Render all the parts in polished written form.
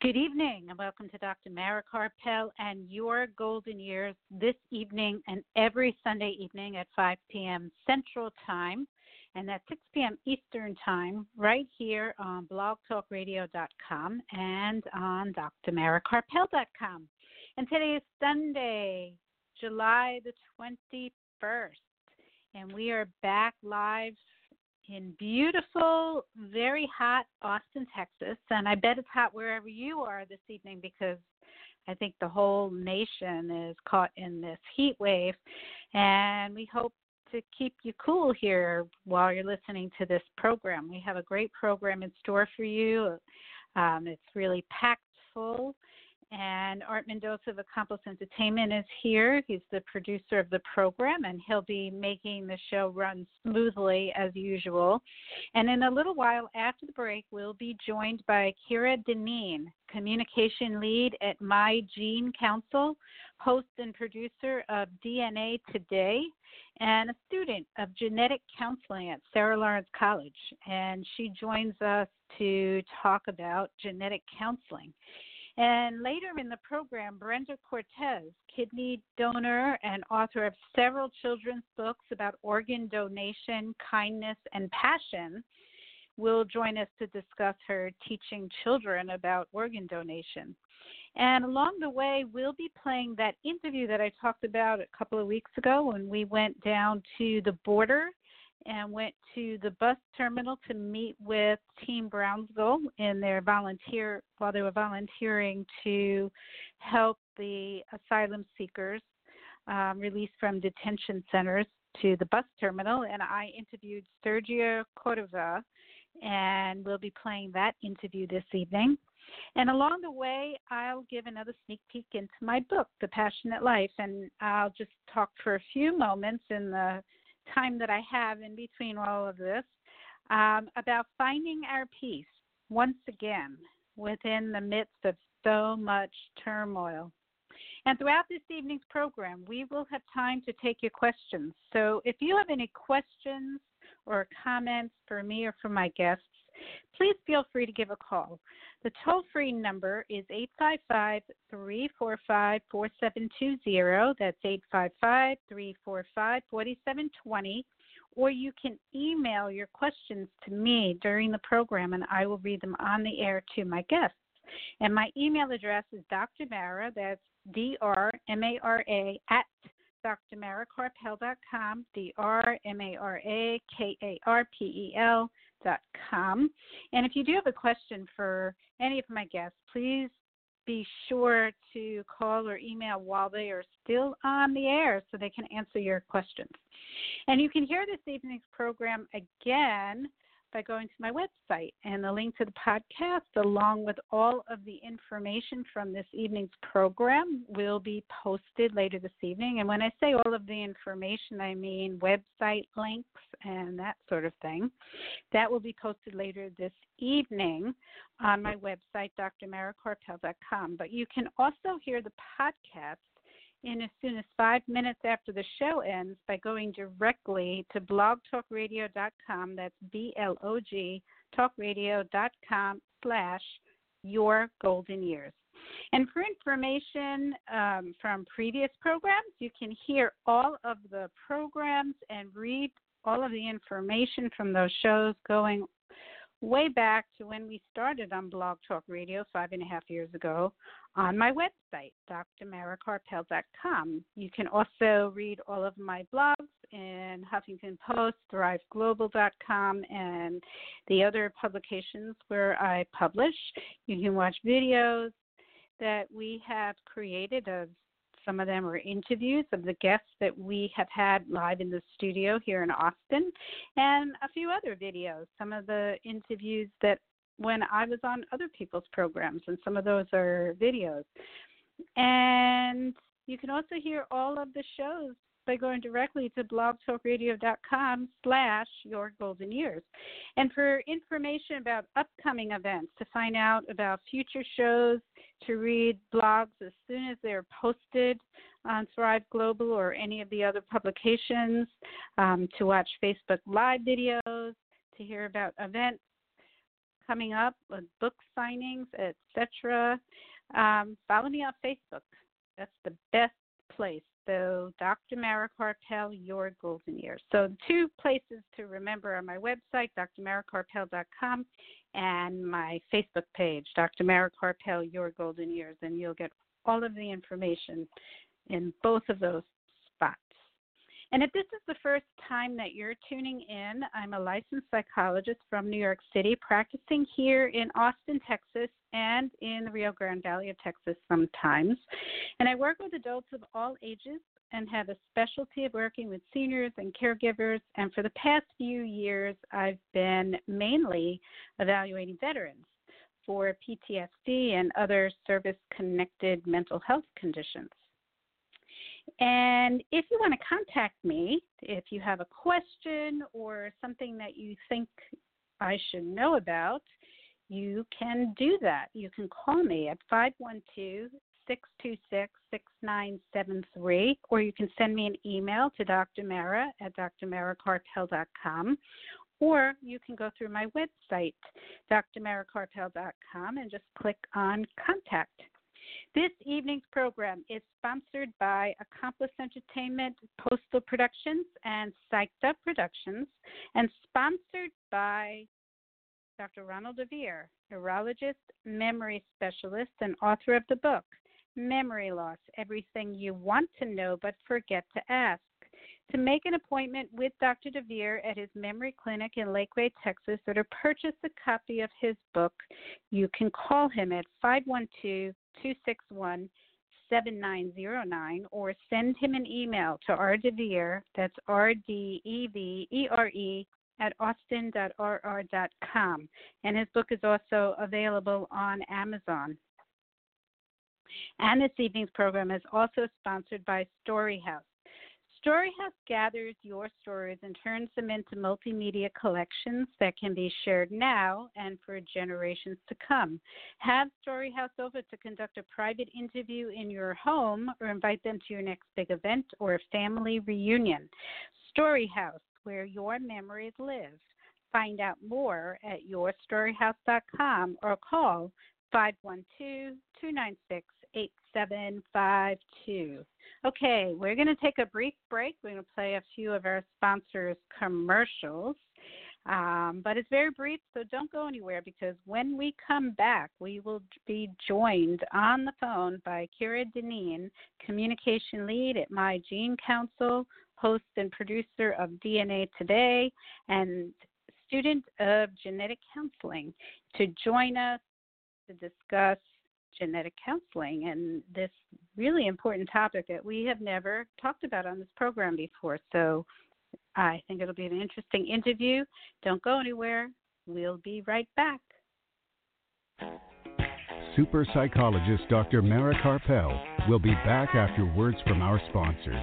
Good evening and welcome to Dr. Mara Karpel and your golden years this evening and every Sunday evening at 5 p.m. Central Time and at 6 p.m. Eastern Time right here on blogtalkradio.com and on drmarakarpel.com. And today is Sunday, July the 21st, and we are back live in beautiful, very hot Austin, Texas, and I bet it's hot wherever you are this evening because I think the whole nation is caught in this heat wave, and we hope to keep you cool here while you're listening to this program. We have a great program in store for you. It's really packed full, and Art Mendoza of Accomplice Entertainment is here. He's the producer of the program, and he'll be making the show run smoothly as usual. And in a little while after the break, we'll be joined by Kira Dineen, communication lead at My Gene Counsel, host and producer of DNA Today, and a student of genetic counseling at Sarah Lawrence College. And she joins us to talk about genetic counseling. And later in the program, Brenda Cortez, kidney donor and author of several children's books about organ donation, kindness, and passion, will join us to discuss her teaching children about organ donation. And along the way, we'll be playing that interview that I talked about a couple of weeks ago when we went down to the border and went to the bus terminal to meet with Team Brownsville in their volunteering to help the asylum seekers released from detention centers to the bus terminal. And I interviewed Sergio Cordova, and we'll be playing that interview this evening. And along the way, I'll give another sneak peek into my book, The Passionate Life, and I'll just talk for a few moments in the time that I have in between all of this about finding our peace once again within the midst of so much turmoil. And throughout this evening's program, we will have time to take your questions. So if you have any questions or comments for me or for my guests, please feel free to give a call. The toll-free number is 855-345-4720. That's 855-345-4720. Or you can email your questions to me during the program, and I will read them on the air to my guests. And my email address is Dr. Mara, that's D-R-M-A-R-A, at drmarakarpel.com, drmarakarpel.com. And if you do have a question for any of my guests, please be sure to call or email while they are still on the air so they can answer your questions. And you can hear this evening's program again by going to my website, and the link to the podcast along with all of the information from this evening's program will be posted later this evening. And when I say all of the information, I mean website links and that sort of thing. That will be posted later this evening on my website, drmarakarpel.com. But you can also hear the podcast in as soon as 5 minutes after the show ends by going directly to blogtalkradio.com, that's B-L-O-G, talkradio.com/yourgoldenyears. And for information from previous programs, you can hear all of the programs and read all of the information from those shows going way back to when we started on Blog Talk Radio 5.5 years ago on my website, drmarakarpel.com. You can also read all of my blogs in Huffington Post, thriveglobal.com, and the other publications where I publish. You can watch videos that we have created of some of them are interviews of the guests that we have had live in the studio here in Austin, and a few other videos, some of the interviews that when I was on other people's programs, and some of those are videos. And you can also hear all of the shows by going directly to blogtalkradio.com/yourgoldenyears. And for information about upcoming events, to find out about future shows, to read blogs as soon as they're posted on Thrive Global or any of the other publications, to watch Facebook Live videos, to hear about events coming up, with book signings, etc. Follow me on Facebook. That's the best place. So Dr. Mara Carpel, Your Golden Years. So two places to remember are my website, drmaracarpel.com, and my Facebook page, Dr. Mara Carpel, Your Golden Years, and you'll get all of the information in both of those spots. And if this is the first time that you're tuning in, I'm a licensed psychologist from New York City, practicing here in Austin, Texas, and in the Rio Grande Valley of Texas sometimes. And I work with adults of all ages and have a specialty of working with seniors and caregivers. And for the past few years, I've been mainly evaluating veterans for PTSD and other service-connected mental health conditions. And if you want to contact me, if you have a question or something that you think I should know about, you can do that. You can call me at 512-626-6973, or you can send me an email to drmara@drmaracarpel.com, or you can go through my website, drmaracarpel.com, and just click on Contact. This evening's program is sponsored by Accomplice Entertainment, Postal Productions, and Psyched Up Productions, and sponsored by Dr. Ronald DeVere, neurologist, memory specialist, and author of the book, Memory Loss, Everything You Want to Know But Forget to Ask. To make an appointment with Dr. DeVere at his memory clinic in Lakeway, Texas, or to purchase a copy of his book, you can call him at 512-261-7909, or send him an email to rdevere, that's RDEVERE, @austin.rr.com. And his book is also available on Amazon. And this evening's program is also sponsored by Storyhouse. Storyhouse gathers your stories and turns them into multimedia collections that can be shared now and for generations to come. Have Storyhouse over to conduct a private interview in your home, or invite them to your next big event or a family reunion. Storyhouse, where your memories live. Find out more at yourstoryhouse.com or call 512-296-8752. Okay, we're going to take a brief break. We're going to play a few of our sponsors' commercials, but it's very brief, so don't go anywhere, because when we come back, we will be joined on the phone by Kira Dineen, communication lead at My Gene Counsel, host and producer of DNA Today, and student of genetic counseling, to join us to discuss genetic counseling and this really important topic that we have never talked about on this program before. So I think it'll be an interesting interview. Don't go anywhere. We'll be right back. Super psychologist Dr. Mara Carpel will be back after words from our sponsors.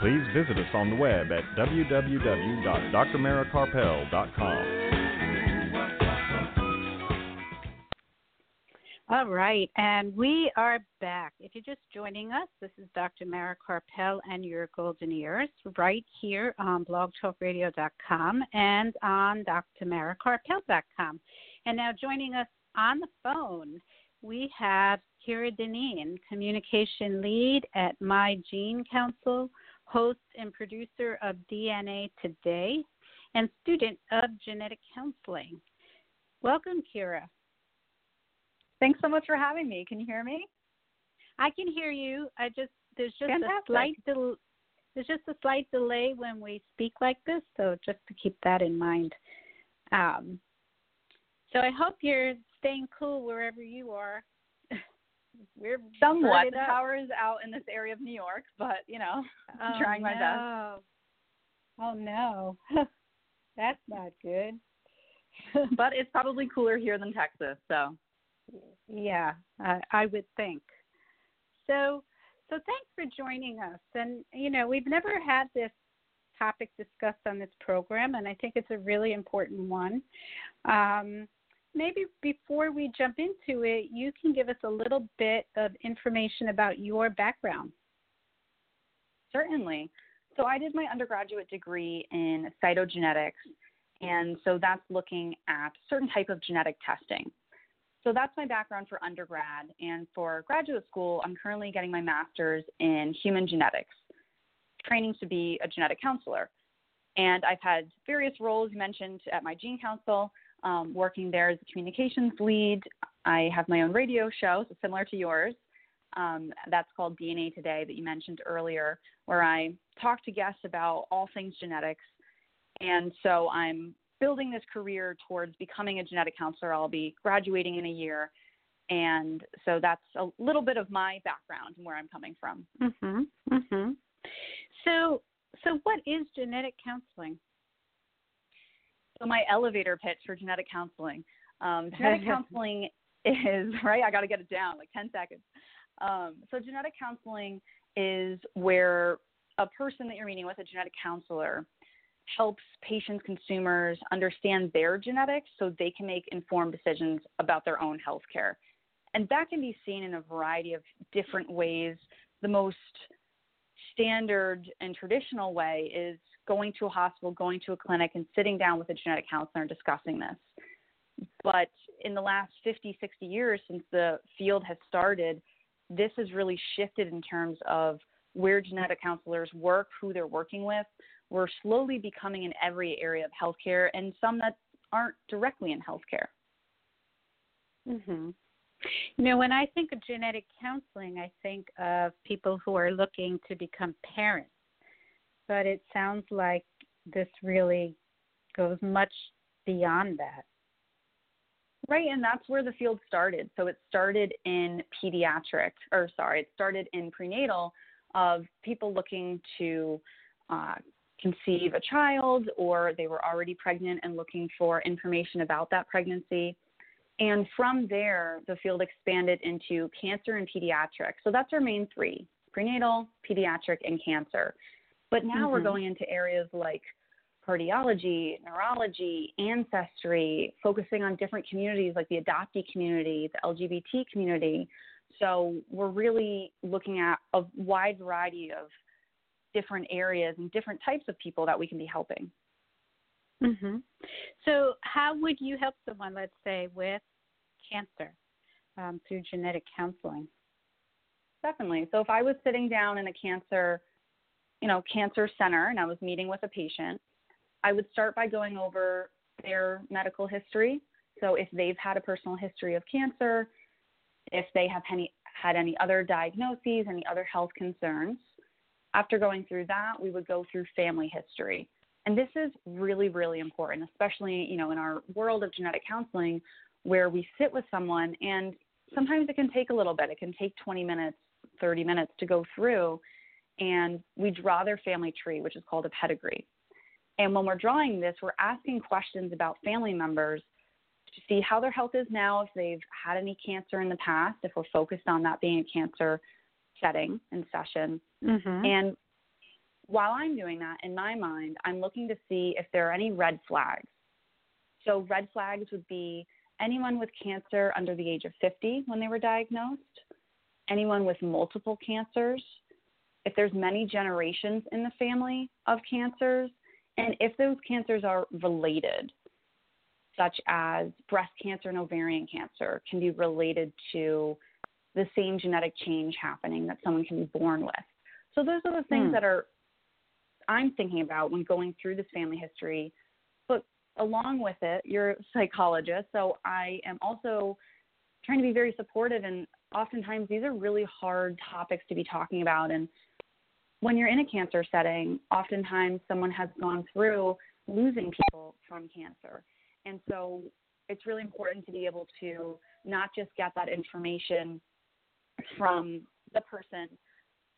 Please visit us on the web at www.drmaracarpel.com. All right, and we are back. If you're just joining us, this is Dr. Mara Karpel and your golden ears right here on blogtalkradio.com and on drmarakarpel.com. And now joining us on the phone, we have Kira Dineen, communication lead at My Gene Counsel, host and producer of DNA Today, and student of genetic counseling. Welcome, Kira. Thanks so much for having me. Can you hear me? I can hear you. There's just a slight delay when we speak like this, so just to keep that in mind. So I hope you're staying cool wherever you are. We're somewhat. The power is out in this area of New York, but I'm trying my best. Oh no, that's not good. But it's probably cooler here than Texas, so. Yeah, I would think. So thanks for joining us. And, we've never had this topic discussed on this program, and I think it's a really important one. Maybe before we jump into it, you can give us a little bit of information about your background. Certainly. So I did my undergraduate degree in cytogenetics, and so that's looking at certain type of genetic testing. So that's my background for undergrad, and for graduate school, I'm currently getting my master's in human genetics, training to be a genetic counselor. And I've had various roles mentioned at My Gene Counsel, working there as a communications lead. I have my own radio show, so similar to yours. That's called DNA Today that you mentioned earlier, where I talk to guests about all things genetics. And so I'm building this career towards becoming a genetic counselor. I'll be graduating in a year. And so that's a little bit of my background and where I'm coming from. Mm-hmm. Mm-hmm. So what is genetic counseling? So my elevator pitch for genetic counseling. Genetic counseling is, right, I got to get it down, like 10 seconds. So genetic counseling is where a person that you're meeting with, a genetic counselor, helps patients, consumers understand their genetics so they can make informed decisions about their own health care. And that can be seen in a variety of different ways. The most standard and traditional way is going to a hospital, going to a clinic, and sitting down with a genetic counselor and discussing this. But in the last 50, 60 years since the field has started, this has really shifted in terms of where genetic counselors work, who they're working with. We're slowly becoming in every area of healthcare, and some that aren't directly in healthcare. Mm-hmm. When I think of genetic counseling, I think of people who are looking to become parents. But it sounds like this really goes much beyond that. Right, and that's where the field started. So it started in prenatal of people looking to conceive a child, or they were already pregnant and looking for information about that pregnancy. And from there, the field expanded into cancer and pediatrics. So that's our main three: prenatal, pediatric, and cancer. But now we're going into areas like cardiology, neurology, ancestry, focusing on different communities like the adoptee community, the LGBT community. So we're really looking at a wide variety of different areas and different types of people that we can be helping. Mm-hmm. So how would you help someone, let's say, with cancer through genetic counseling? Definitely. So if I was sitting down in a cancer center and I was meeting with a patient, I would start by going over their medical history. So if they've had a personal history of cancer, if they have had any other diagnoses, any other health concerns. After going through that, we would go through family history. And this is really, really important, especially, in our world of genetic counseling where we sit with someone and sometimes it can take a little bit. It can take 20 minutes, 30 minutes to go through, and we draw their family tree, which is called a pedigree. And when we're drawing this, we're asking questions about family members to see how their health is now, if they've had any cancer in the past, if we're focused on that being a cancer setting and session. Mm-hmm. And while I'm doing that, in my mind, I'm looking to see if there are any red flags. So red flags would be anyone with cancer under the age of 50 when they were diagnosed, anyone with multiple cancers, if there's many generations in the family of cancers, and if those cancers are related, such as breast cancer and ovarian cancer can be related to the same genetic change happening that someone can be born with. So those are the things that are I'm thinking about when going through this family history. But along with it, you're a psychologist, so I am also trying to be very supportive, and oftentimes these are really hard topics to be talking about. And when you're in a cancer setting, oftentimes someone has gone through losing people from cancer. And so it's really important to be able to not just get that information from the person,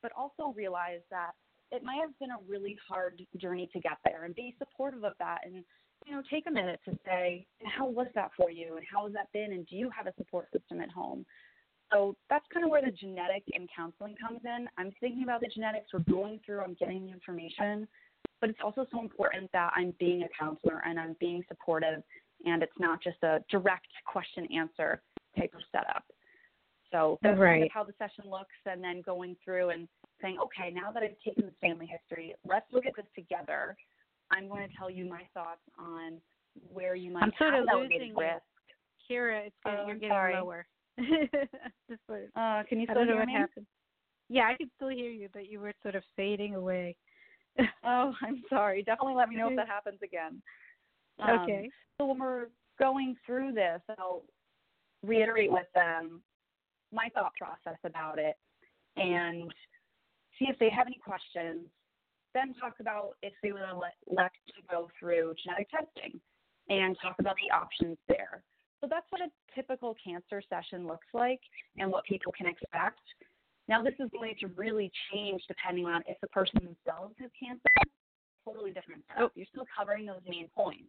but also realize that it might have been a really hard journey to get there, and be supportive of that. And, you know, take a minute to say, how was that for you? And how has that been? And do you have a support system at home? So that's kind of where the genetic and counseling comes in. I'm thinking about the genetics. We're going through. I'm getting the information. But it's also so important that I'm being a counselor and I'm being supportive, and it's not just a direct question-answer type of setup. So that's kind of how the session looks, and then going through and saying, okay, now that I've taken this family history, let's look at this together. I'm going to tell you my thoughts on where you might have elevated risk. Kira, it's getting, you're getting lower. Can you still hear me? Yeah, I can still hear you, but you were sort of fading away. Oh, I'm sorry. Definitely let me know if that happens again. Okay. So when we're going through this, I'll reiterate with them my thought process about it and see if they have any questions. Then talk about if they would elect to go through genetic testing and talk about the options there. So that's what a typical cancer session looks like and what people can expect. Now, this is going to really change depending on if the person themselves has cancer. Totally different stuff. You're still covering those main points.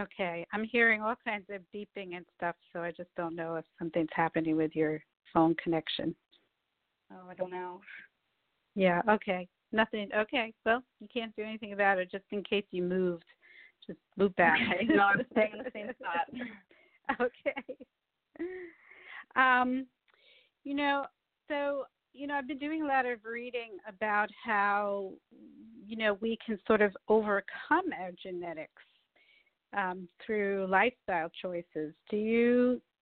Okay. I'm hearing all kinds of beeping and stuff, so I just don't know if something's happening with your phone connection. Oh, I don't know. Yeah, okay. Nothing. Okay. Well, you can't do anything about it. Just in case you moved, just move back. No, I'm staying in the same spot. Okay. So, I've been doing a lot of reading about how, we can sort of overcome our genetics through lifestyle choices. Do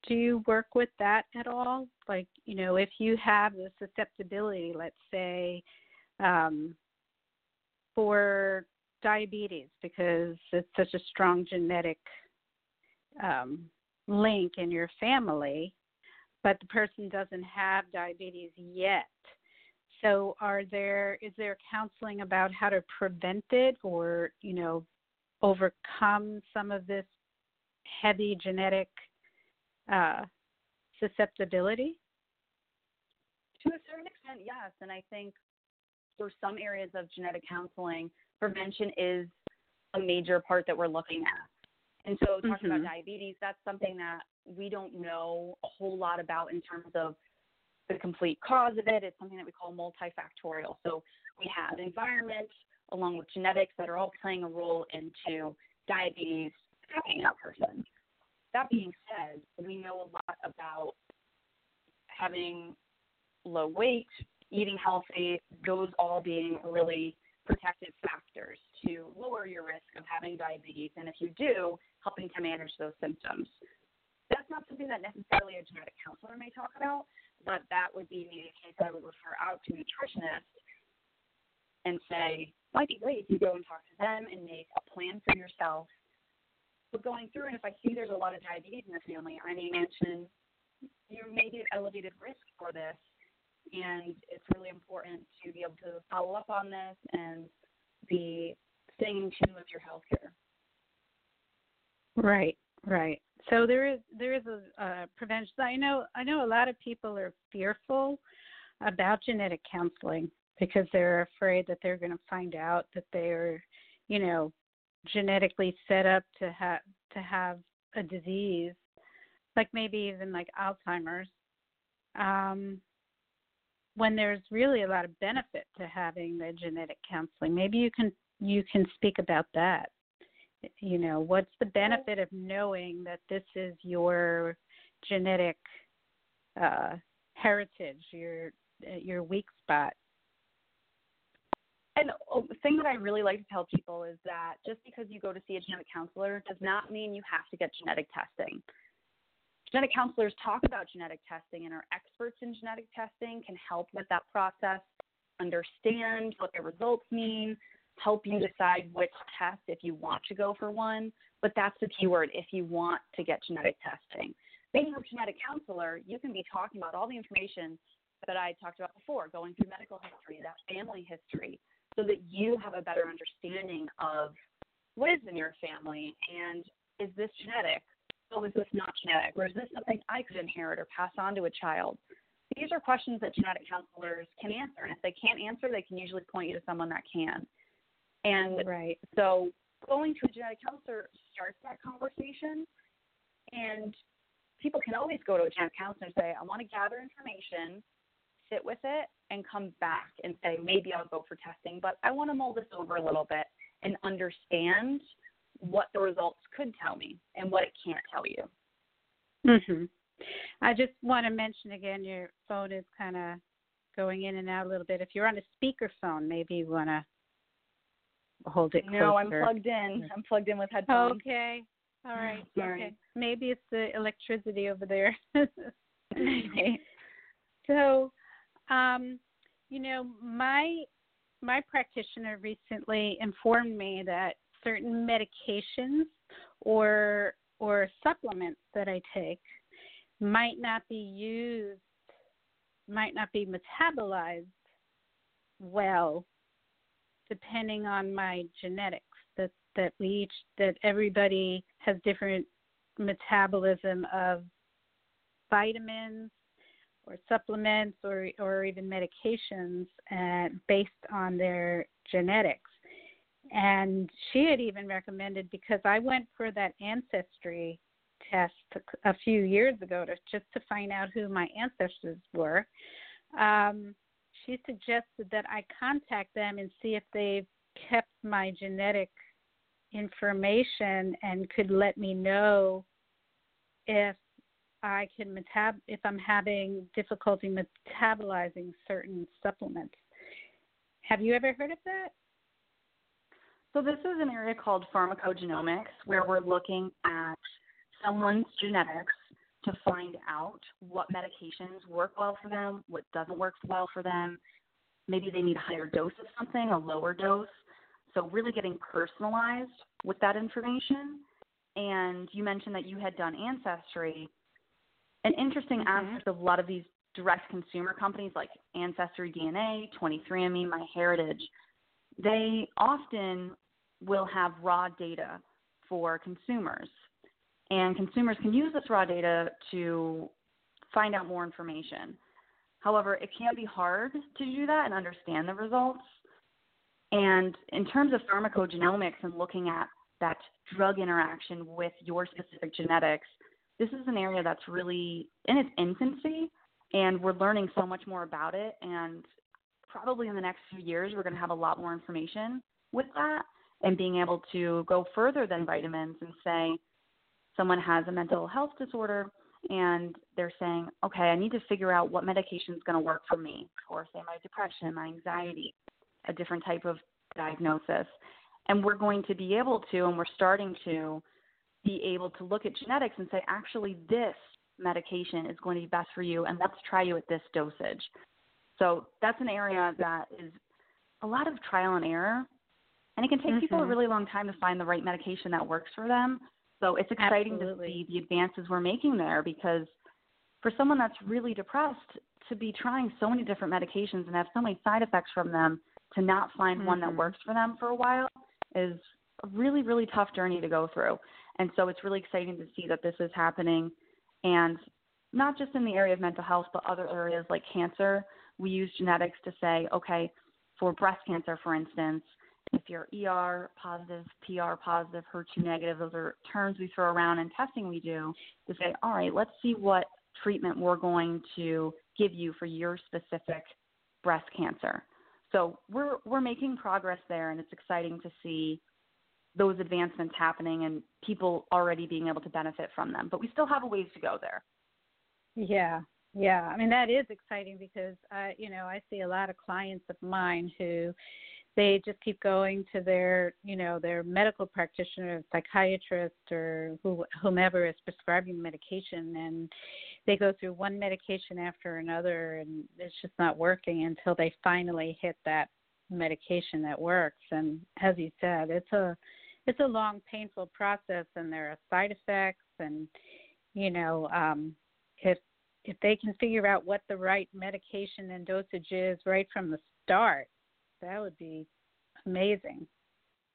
you work with that at all? Like, if you have the susceptibility, let's say, for diabetes, because it's such a strong genetic link in your family, but the person doesn't have diabetes yet. So is there counseling about how to prevent it or, overcome some of this heavy genetic susceptibility? To a certain extent, yes. And I think for some areas of genetic counseling, prevention is a major part that we're looking at. And so talking about diabetes, that's something that we don't know a whole lot about in terms of the complete cause of it. It's something that we call multifactorial. So we have environment along with genetics that are all playing a role into diabetes happening in that person. That being said, we know a lot about having low weight, eating healthy, those all being really protective factors to lower your risk of having diabetes. And if you do, helping to manage those symptoms. That's not something that necessarily a genetic counselor may talk about, but that would be maybe a case that I would refer out to a nutritionist and say, might be great if you go and talk to them and make a plan for yourself. But going through, and if I see there's a lot of diabetes in the family, I may mention you may be at elevated risk for this, and it's really important to be able to follow up on this and be staying in tune with your health care. Right, right. So there is a prevention. I know a lot of people are fearful about genetic counseling because they're afraid that they're going to find out that they are, genetically set up to have a disease, like maybe even like Alzheimer's. When there's really a lot of benefit to having the genetic counseling, maybe you can speak about that you know, what's the benefit of knowing that this is your genetic heritage, your weak spot? And the thing that I really like to tell people is that just because you go to see a genetic counselor does not mean you have to get genetic testing. Genetic counselors talk about genetic testing and are experts in genetic testing, can help with that process, understand what their results mean, help you decide which test if you want to go for one. But that's the key word, if you want to get genetic testing. Being a genetic counselor, you can be talking about all the information that I talked about before, going through medical history, that family history, so that you have a better understanding of what is in your family and is this genetic? Oh, is this not genetic? Or is this something I could inherit or pass on to a child? These are questions that genetic counselors can answer. And if they can't answer, they can usually point you to someone that can. And right. So going to a genetic counselor starts that conversation. And people can always go to a genetic counselor and say, I want to gather information, sit with it, and come back and say, maybe I'll go for testing, but I want to mull this over a little bit and understand what the results could tell me and what it can't tell you. Mm-hmm. I just want to mention again, your phone is kind of going in and out a little bit. If you're on a speakerphone, maybe you want to hold it closer. No, I'm plugged in. I'm plugged in with headphones. Okay. All right. Sorry. Okay. Maybe it's the electricity over there. So, you know, my practitioner recently informed me that certain medications or supplements that I take might not be metabolized well, depending on my genetics. That everybody has different metabolism of vitamins or supplements or even medications based on their genetics. And she had even recommended, because I went for that ancestry test a few years ago just to find out who my ancestors were, she suggested that I contact them and see if they've kept my genetic information and could let me know if I can if I'm having difficulty metabolizing certain supplements. Have you ever heard of that? So this is an area called pharmacogenomics, where we're looking at someone's genetics to find out what medications work well for them, what doesn't work well for them. Maybe they need a higher dose of something, a lower dose. So really getting personalized with that information. And you mentioned that you had done Ancestry. An interesting aspect of a lot of these direct consumer companies like Ancestry DNA, 23andMe, MyHeritage, they often will have raw data for consumers. And consumers can use this raw data to find out more information. However, it can be hard to do that and understand the results. And in terms of pharmacogenomics and looking at that drug interaction with your specific genetics, this is an area that's really in its infancy, and we're learning so much more about it. And probably in the next few years, we're going to have a lot more information with that and being able to go further than vitamins and say someone has a mental health disorder and they're saying, okay, I need to figure out what medication is going to work for me, or say my depression, my anxiety, a different type of diagnosis. And we're going to be able to, and we're starting to be able to look at genetics and say, actually, this medication is going to be best for you, and let's try you at this dosage. So that's an area that is a lot of trial and error, and it can take people a really long time to find the right medication that works for them. So it's exciting to see the advances we're making there, because for someone that's really depressed, to be trying so many different medications and have so many side effects from them, to not find one that works for them for a while is a really, really tough journey to go through. And so it's really exciting to see that this is happening, and not just in the area of mental health, but other areas like cancer. We use genetics to say, okay, for breast cancer, for instance, if you're ER positive, PR positive, HER2 negative, those are terms we throw around in testing we do to say, all right, let's see what treatment we're going to give you for your specific breast cancer. So we're making progress there, and it's exciting to see those advancements happening and people already being able to benefit from them. But we still have a ways to go there. Yeah. I mean, that is exciting because, I see a lot of clients of mine who they just keep going to their, their medical practitioner, psychiatrist, or whomever is prescribing medication, and they go through one medication after another, and it's just not working until they finally hit that medication that works. And as you said, it's a long, painful process, and there are side effects, and, if they can figure out what the right medication and dosage is right from the start, that would be amazing.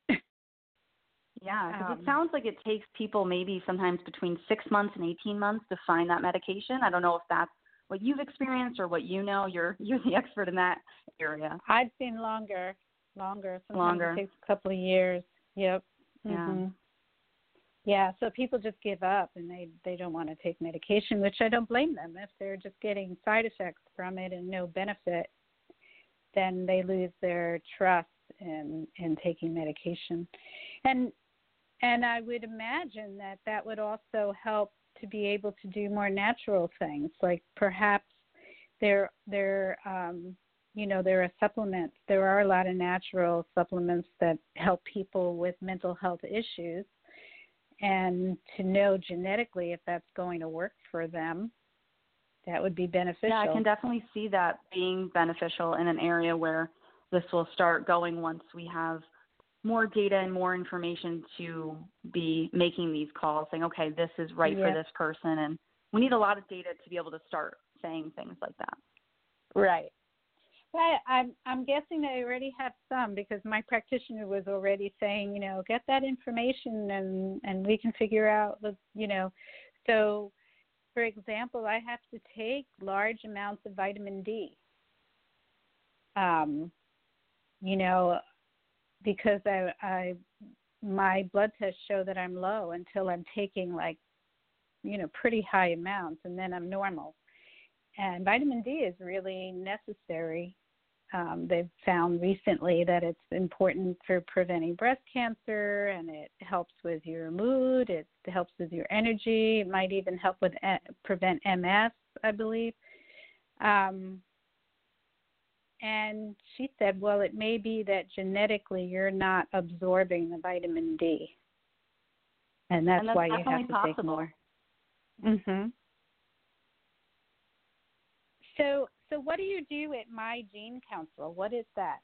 Yeah, because it sounds like it takes people maybe sometimes between 6 months and 18 months to find that medication. I don't know if that's what you've experienced or what you know. You're the expert in that area. I've seen longer. Sometimes longer. It takes a couple of years. Yep. Mm-hmm. Yeah. Yeah, so people just give up and they don't want to take medication, which I don't blame them. If they're just getting side effects from it and no benefit, then they lose their trust in taking medication. And I would imagine that would also help to be able to do more natural things, like perhaps there are supplements. There are a lot of natural supplements that help people with mental health issues. And to know genetically if that's going to work for them, that would be beneficial. Yeah, I can definitely see that being beneficial in an area where this will start going once we have more data and more information to be making these calls, saying, okay, this is right for this person. And we need a lot of data to be able to start saying things like that. Right. Well, I'm guessing they already have some, because my practitioner was already saying, get that information and we can figure out, So, for example, I have to take large amounts of vitamin D, because my blood tests show that I'm low until I'm taking pretty high amounts, and then I'm normal. And vitamin D is really necessary. They've found recently that it's important for preventing breast cancer, and it helps with your mood. It helps with your energy. It might even help with prevent MS, I believe. And she said, well, it may be that genetically you're not absorbing the vitamin D, and that's why you have to take more. Mm-hmm. So what do you do at My Gene Counsel? What is that?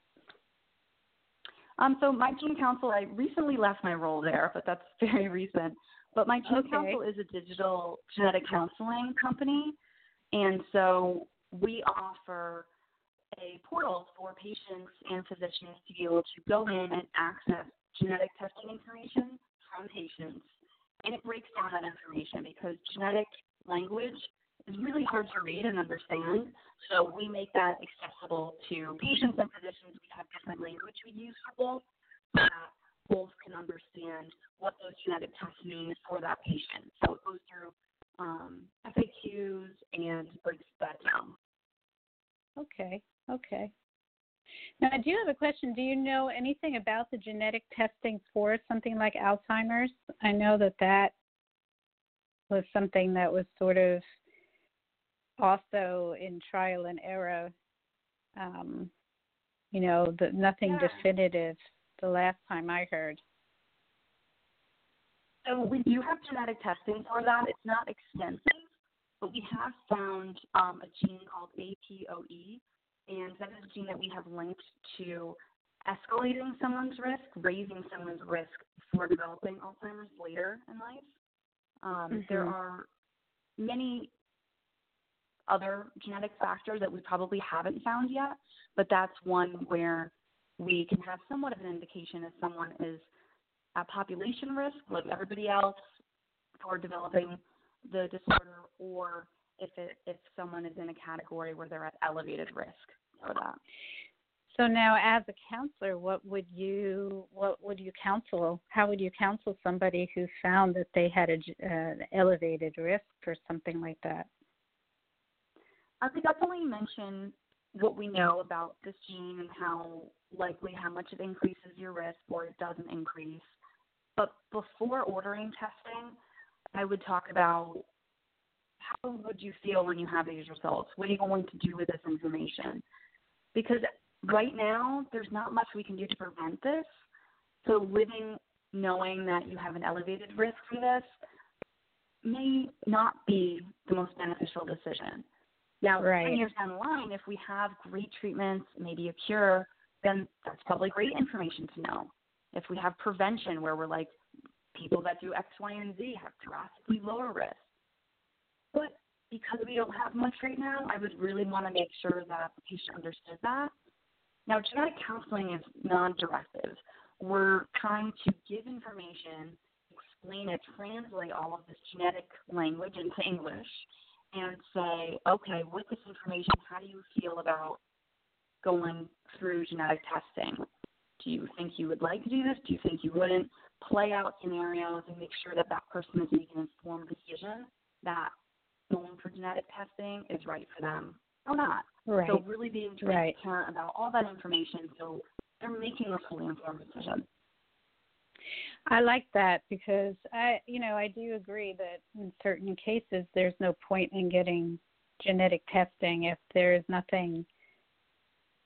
So My Gene Counsel, I recently left my role there, but that's very recent. But My Gene Counsel is a digital genetic counseling company. And so we offer a portal for patients and physicians to be able to go in and access genetic testing information from patients. And it breaks down that information because genetic language is really hard to read and understand, so we make that accessible to patients and physicians. We have different language we use for both, so that both can understand what those genetic tests mean for that patient. So it goes through FAQs and breaks that down. Okay. Now, I do have a question. Do you know anything about the genetic testing for something like Alzheimer's? I know that was something that was sort of also in trial and error, nothing definitive the last time I heard. So we do have genetic testing for that. It's not extensive, but we have found a gene called APOE, and that is a gene that we have linked to escalating someone's risk, raising someone's risk for developing Alzheimer's later in life. There are many other genetic factors that we probably haven't found yet, but that's one where we can have somewhat of an indication if someone is at population risk, like everybody else, for developing the disorder, or if someone is in a category where they're at elevated risk for that. So now, as a counselor, what would you counsel? How would you counsel somebody who found that they had an elevated risk for something like that? I could definitely mention what we know about this gene and how much it increases your risk or it doesn't increase, But before ordering testing, I would talk about how would you feel when you have these results? What are you going to do with this information? Because right now, there's not much we can do to prevent this. So living knowing that you have an elevated risk for this may not be the most beneficial decision. Now, 10 years down the line, if we have great treatments, maybe a cure, then that's probably great information to know. If we have prevention where we're like, people that do X, Y, and Z have drastically lower risk. But because we don't have much right now, I would really want to make sure that the patient understood that. Now, genetic counseling is non-directive. We're trying to give information, explain it, translate all of this genetic language into English, and say, okay, with this information, how do you feel about going through genetic testing? Do you think you would like to do this? Do you think you wouldn't? Play out scenarios and make sure that that person is making an informed decision that going for genetic testing is right for them or not. Right. So really being transparent about all that information so they're making a fully informed decision. I like that because, I do agree that in certain cases there's no point in getting genetic testing if there is nothing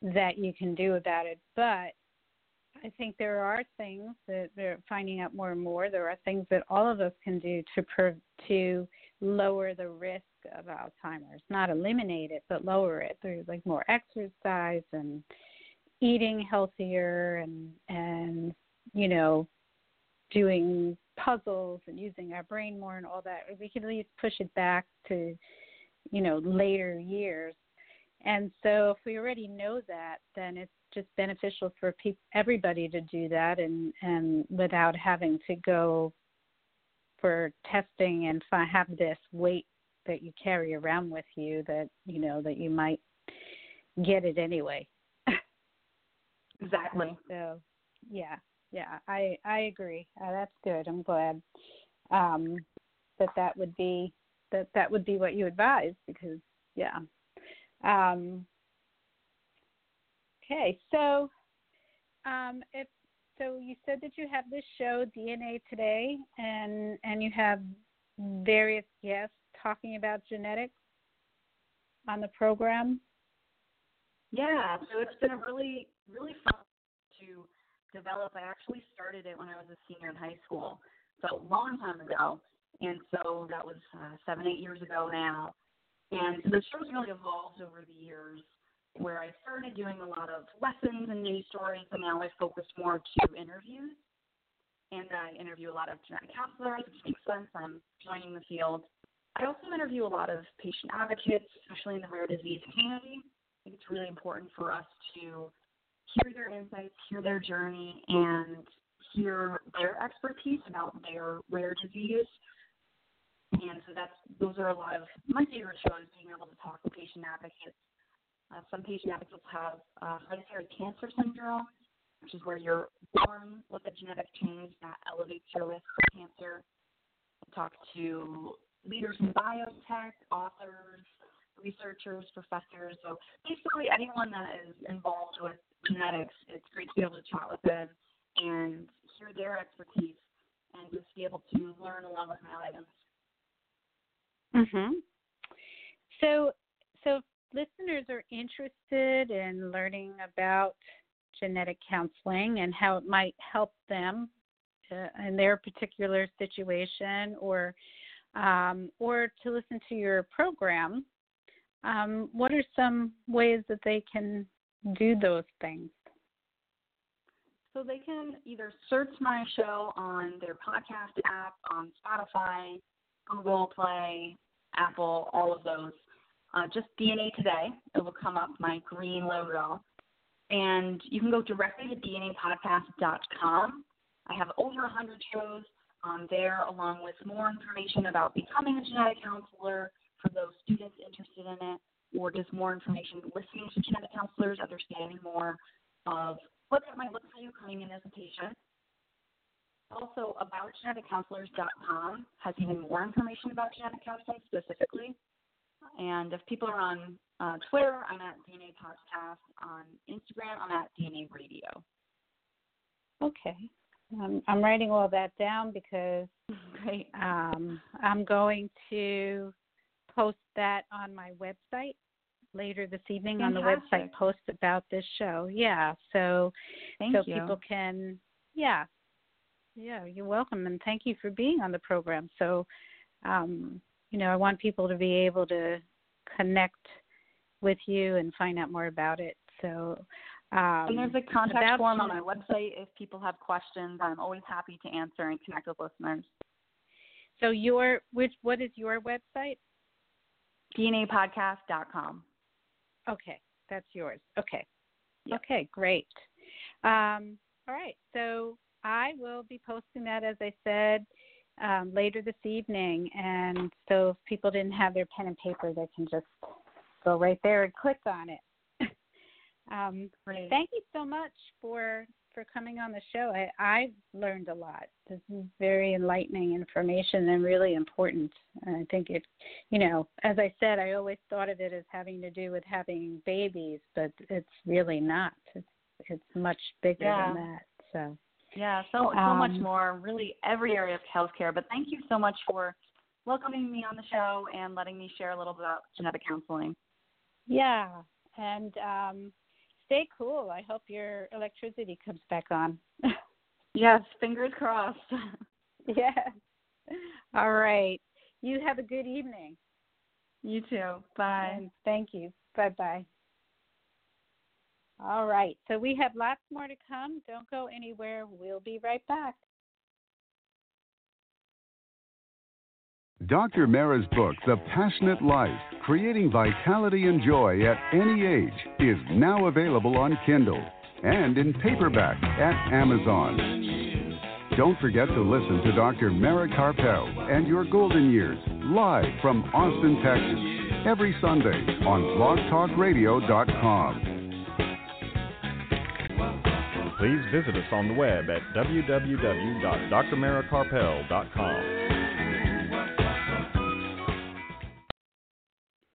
that you can do about it. But I think there are things that they're finding out more and more. There are things that all of us can do to lower the risk of Alzheimer's, not eliminate it, but lower it through like more exercise and eating healthier and doing puzzles and using our brain more and all that. We can at least push it back to, later years. And so if we already know that, then it's just beneficial for everybody to do that and without having to go for testing and have this weight that you carry around with you that, that you might get it anyway. Exactly. So, yeah, I agree. That's good. I'm glad that would be what you advise because, yeah. Okay, so you said that you have this show, DNA Today, and you have various guests talking about genetics on the program. Yeah, so it's been a really, really fun to develop. I actually started it when I was a senior in high school, so a long time ago, and so that was 7-8 years ago now. And the show's really evolved over the years, where I started doing a lot of lessons and news stories, and now I focus more to interviews. And I interview a lot of genetic counselors, which makes sense. I'm joining the field. I also interview a lot of patient advocates, especially in the rare disease community. I think it's really important for us to hear their insights, hear their journey, and hear their expertise about their rare disease. And so those are a lot of my favorite shows, being able to talk to patient advocates. Some patient advocates have hereditary cancer syndrome, which is where you're born with a genetic change that elevates your risk for cancer. I talk to leaders in biotech, authors, researchers, professors. So basically anyone that is involved with genetics, it's great to be able to chat with them and hear their expertise and just be able to learn along with my items. Mm-hmm. So listeners are interested in learning about genetic counseling and how it might help them in their particular situation or to listen to your program, what are some ways that they can do those things? So they can either search my show on their podcast app, on Spotify, Google Play, Apple, all of those. Just DNA Today, it will come up, my green logo. And you can go directly to dnapodcast.com. I have over 100 shows on there, along with more information about becoming a genetic counselor for those students interested in it, or just more information listening to genetic counselors, understanding more of what that might look for you coming in as a patient. Also, aboutgeneticcounselors.com has even more information about genetic counseling specifically. And if people are on Twitter, I'm at DNA Podcast. On Instagram, I'm at DNA Radio. Okay, I'm writing all that down because I'm going to post that on my website later this evening. Fantastic. On the website, post about this show. Yeah, so Thank you. People can, yeah, you're welcome, and thank you for being on the program. So, I want people to be able to connect with you and find out more about it. So, and there's a contact form on my website if people have questions. I'm always happy to answer and connect with listeners. So, what is your website? DNApodcast.com. Okay, that's yours. Okay. Yep. Okay, great. All right, so I will be posting that, as I said, later this evening. And so if people didn't have their pen and paper, they can just go right there and click on it. Thank you so much for coming on the show. I've learned a lot. This is very enlightening information and really important. I think it, as I said, I always thought of it as having to do with having babies, but it's really not. It's much bigger than that. So so much more, really every area of healthcare. But thank you so much for welcoming me on the show and letting me share a little bit about genetic counseling. Yeah, and stay cool. I hope your electricity comes back on. Yes, fingers crossed. Yeah. All right. You have a good evening. You too. Bye. And thank you. Bye-bye. All right. So we have lots more to come. Don't go anywhere. We'll be right back. Dr. Mara's book, The Passionate Life: Creating Vitality and Joy at Any Age, is now available on Kindle and in paperback at Amazon. Don't forget to listen to Dr. Mara Carpel and Your Golden Years live from Austin, Texas, every Sunday on blogtalkradio.com. Please visit us on the web at www.drmaracarpel.com.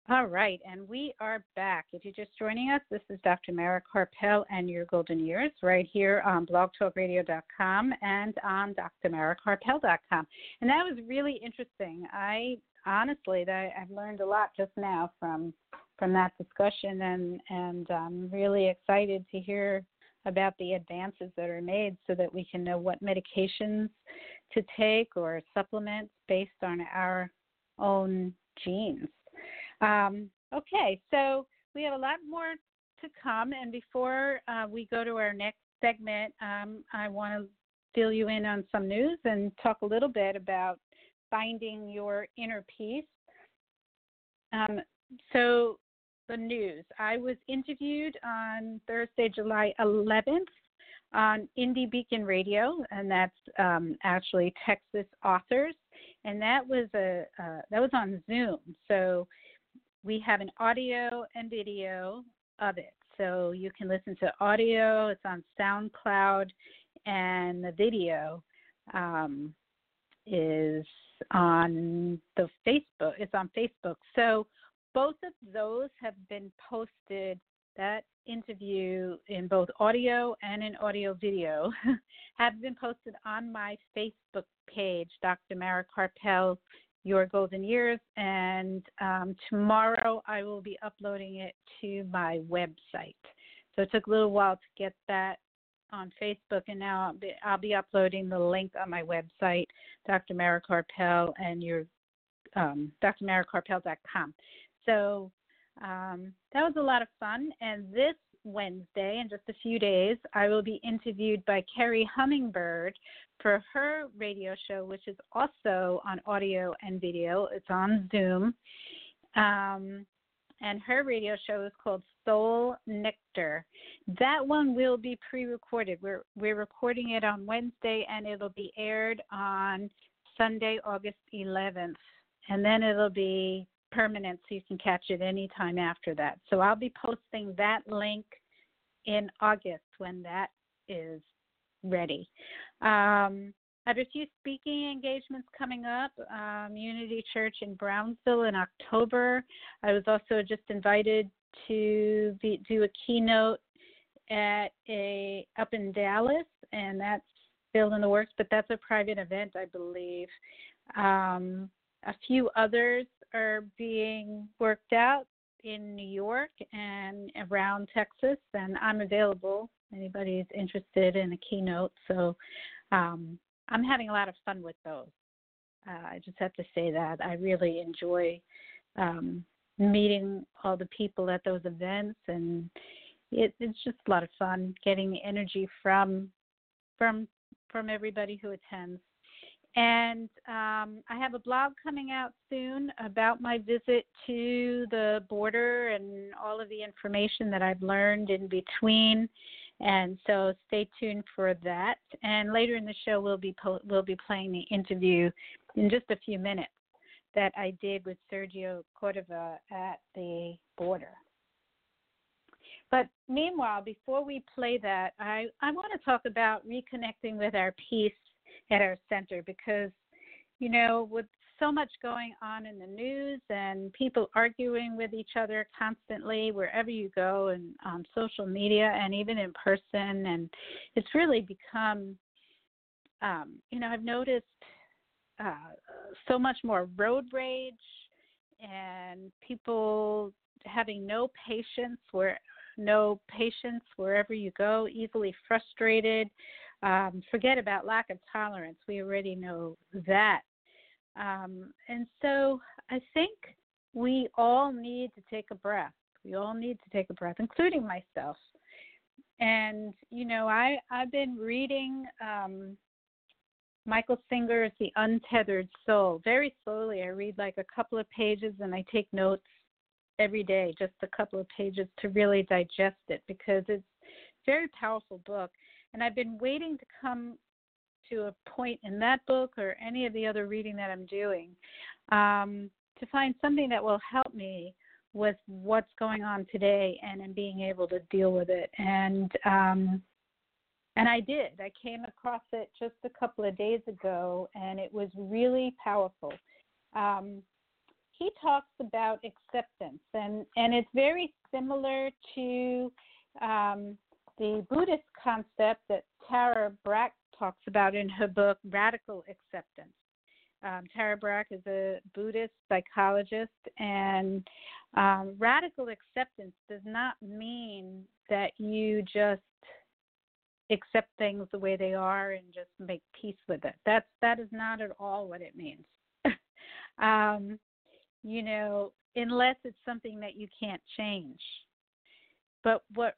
All right, and we are back. If you're just joining us, this is Dr. Mara Carpel and Your Golden Years right here on blogtalkradio.com and on drmaracarpel.com. And that was really interesting. I've learned a lot just now from that discussion, and I'm really excited to hear about the advances that are made so that we can know what medications to take or supplements based on our own genes. Okay, so we have a lot more to come. And before we go to our next segment, I want to fill you in on some news and talk a little bit about finding your inner peace. So the news. I was interviewed on Thursday, July 11th on Indie Beacon Radio, and that's actually Texas Authors, and that was that was on Zoom. So we have an audio and video of it. So you can listen to audio. It's on SoundCloud, and the video is on the Facebook. It's on Facebook. So both of those have been posted, that interview in both audio and in audio video have been posted on my Facebook page, Dr. Mara Carpel, Your Golden Years, and tomorrow I will be uploading it to my website. So it took a little while to get that on Facebook, and now I'll be uploading the link on my website, Dr. Mara Carpel, and your drmaracarpel.com. So that was a lot of fun. And this Wednesday, in just a few days, I will be interviewed by Carrie Hummingbird for her radio show, which is also on audio and video. It's on Zoom. And her radio show is called Soul Nectar. That one will be pre-recorded. We're recording it on Wednesday, and it'll be aired on Sunday, August 11th. And then it'll be permanent, so you can catch it anytime after that. So I'll be posting that link in August when that is ready. I've a few speaking engagements coming up, Unity Church in Brownsville in October. I was also just invited to do a keynote up in Dallas, and that's still in the works, but that's a private event, I believe. A few others are being worked out in New York and around Texas, and I'm available. Anybody's interested in a keynote, so I'm having a lot of fun with those. I just have to say that I really enjoy meeting all the people at those events, and it's just a lot of fun getting the energy from everybody who attends. And I have a blog coming out soon about my visit to the border and all of the information that I've learned in between. And so stay tuned for that. And later in the show, we'll be playing the interview in just a few minutes that I did with Sergio Cordova at the border. But meanwhile, before we play that, I want to talk about reconnecting with our peace at our center, because, you know, with so much going on in the news and people arguing with each other constantly wherever you go and on social media and even in person, and it's really become, you know, I've noticed so much more road rage and people having no patience wherever you go, easily frustrated. Forget about lack of tolerance. We already know that. And so I think we all need to take a breath. We all need to take a breath, including myself. And, you know, I've been reading Michael Singer's The Untethered Soul. Very slowly, I read like a couple of pages, and I take notes every day, just a couple of pages to really digest it, because it's a very powerful book. And I've been waiting to come to a point in that book or any of the other reading that I'm doing to find something that will help me with what's going on today and being able to deal with it. And I did. I came across it just a couple of days ago, and it was really powerful. He talks about acceptance, and it's very similar to the Buddhist concept that Tara Brach talks about in her book, Radical Acceptance. Tara Brach is a Buddhist psychologist, and radical acceptance does not mean that you just accept things the way they are and just make peace with it. That is not at all what it means. You know, unless it's something that you can't change. But what,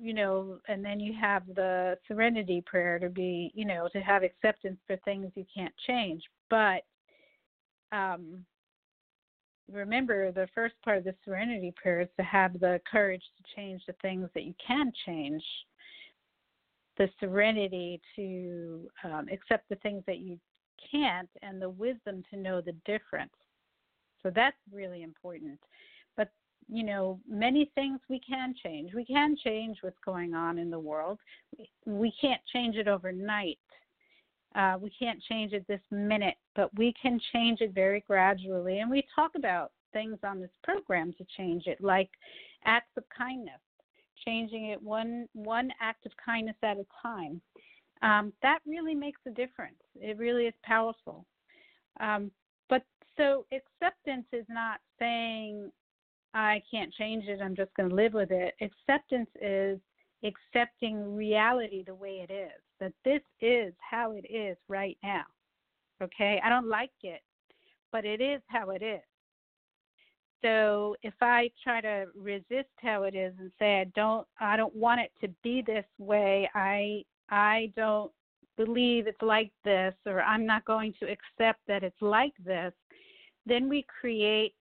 you know, and then you have the serenity prayer to be, you know, to have acceptance for things you can't change. But remember, the first part of the serenity prayer is to have the courage to change the things that you can change, the serenity to accept the things that you can't, and the wisdom to know the difference. So that's really important. But you know, many things we can change. We can change what's going on in the world. We can't change it overnight. We can't change it this minute, but we can change it very gradually. And we talk about things on this program to change it, like acts of kindness, changing it one act of kindness at a time. That really makes a difference. It really is powerful. But so acceptance is not saying, I can't change it, I'm just going to live with it. Acceptance is accepting reality the way it is, that this is how it is right now, okay? I don't like it, but it is how it is. So if I try to resist how it is and say, I don't want it to be this way, I don't believe it's like this, or I'm not going to accept that it's like this, then we create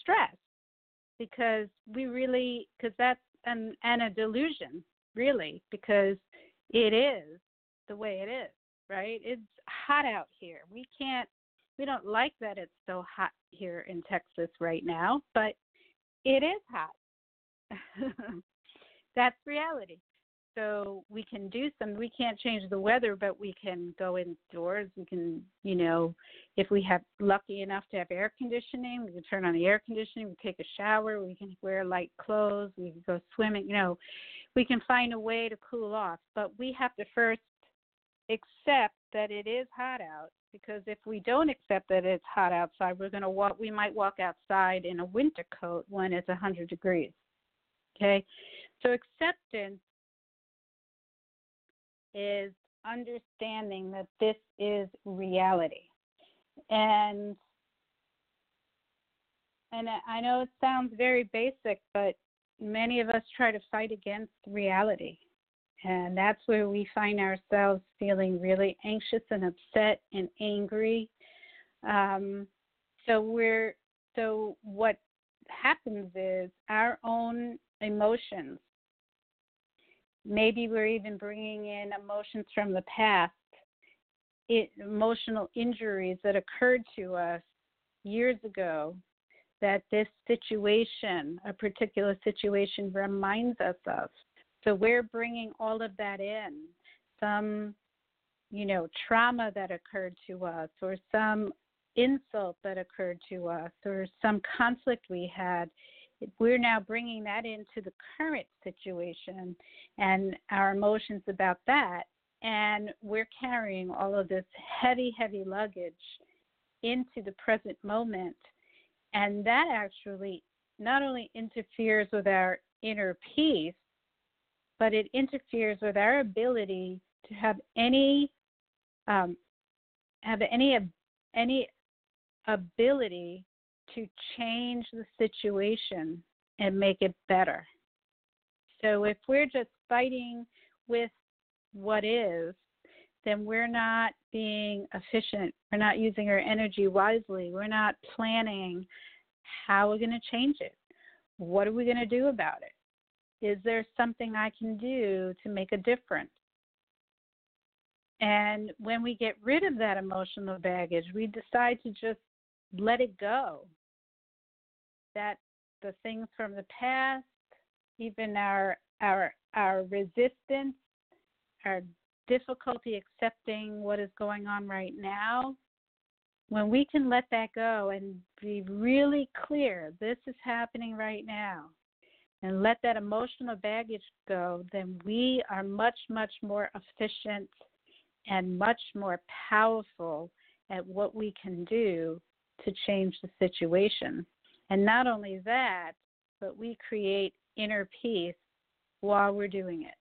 stress. Because that's a delusion, really, because it is the way it is, right? It's hot out here. We don't like that it's so hot here in Texas right now, but it is hot. That's reality. So we can we can't change the weather, but we can go indoors. We can, you know, if we have lucky enough to have air conditioning, we can turn on the air conditioning, we take a shower, we can wear light clothes, we can go swimming, you know, we can find a way to cool off. But we have to first accept that it is hot out, because if we don't accept that it's hot outside, we're going to walk. We might walk outside in a winter coat when it's 100 degrees. Okay, so acceptance is understanding that this is reality, and I know it sounds very basic, but many of us try to fight against reality. And that's where we find ourselves feeling really anxious and upset and angry. So what happens is our own emotions. Maybe we're even bringing in emotions from the past, emotional injuries that occurred to us years ago that this situation, a particular situation, reminds us of. So we're bringing all of that in, some, trauma that occurred to us, or some insult that occurred to us, or some conflict we had. We're now bringing that into the current situation and our emotions about that, and we're carrying all of this heavy, heavy luggage into the present moment, and that actually not only interferes with our inner peace, but it interferes with our ability to have any ability to change the situation and make it better. So if we're just fighting with what is, then we're not being efficient. We're not using our energy wisely. We're not planning how we're going to change it. What are we going to do about it? Is there something I can do to make a difference? And when we get rid of that emotional baggage, we decide to just let it go. That the things from the past, even our resistance, our difficulty accepting what is going on right now, when we can let that go and be really clear, this is happening right now, and let that emotional baggage go, then we are much, much more efficient and much more powerful at what we can do to change the situation. And not only that, but we create inner peace while we're doing it,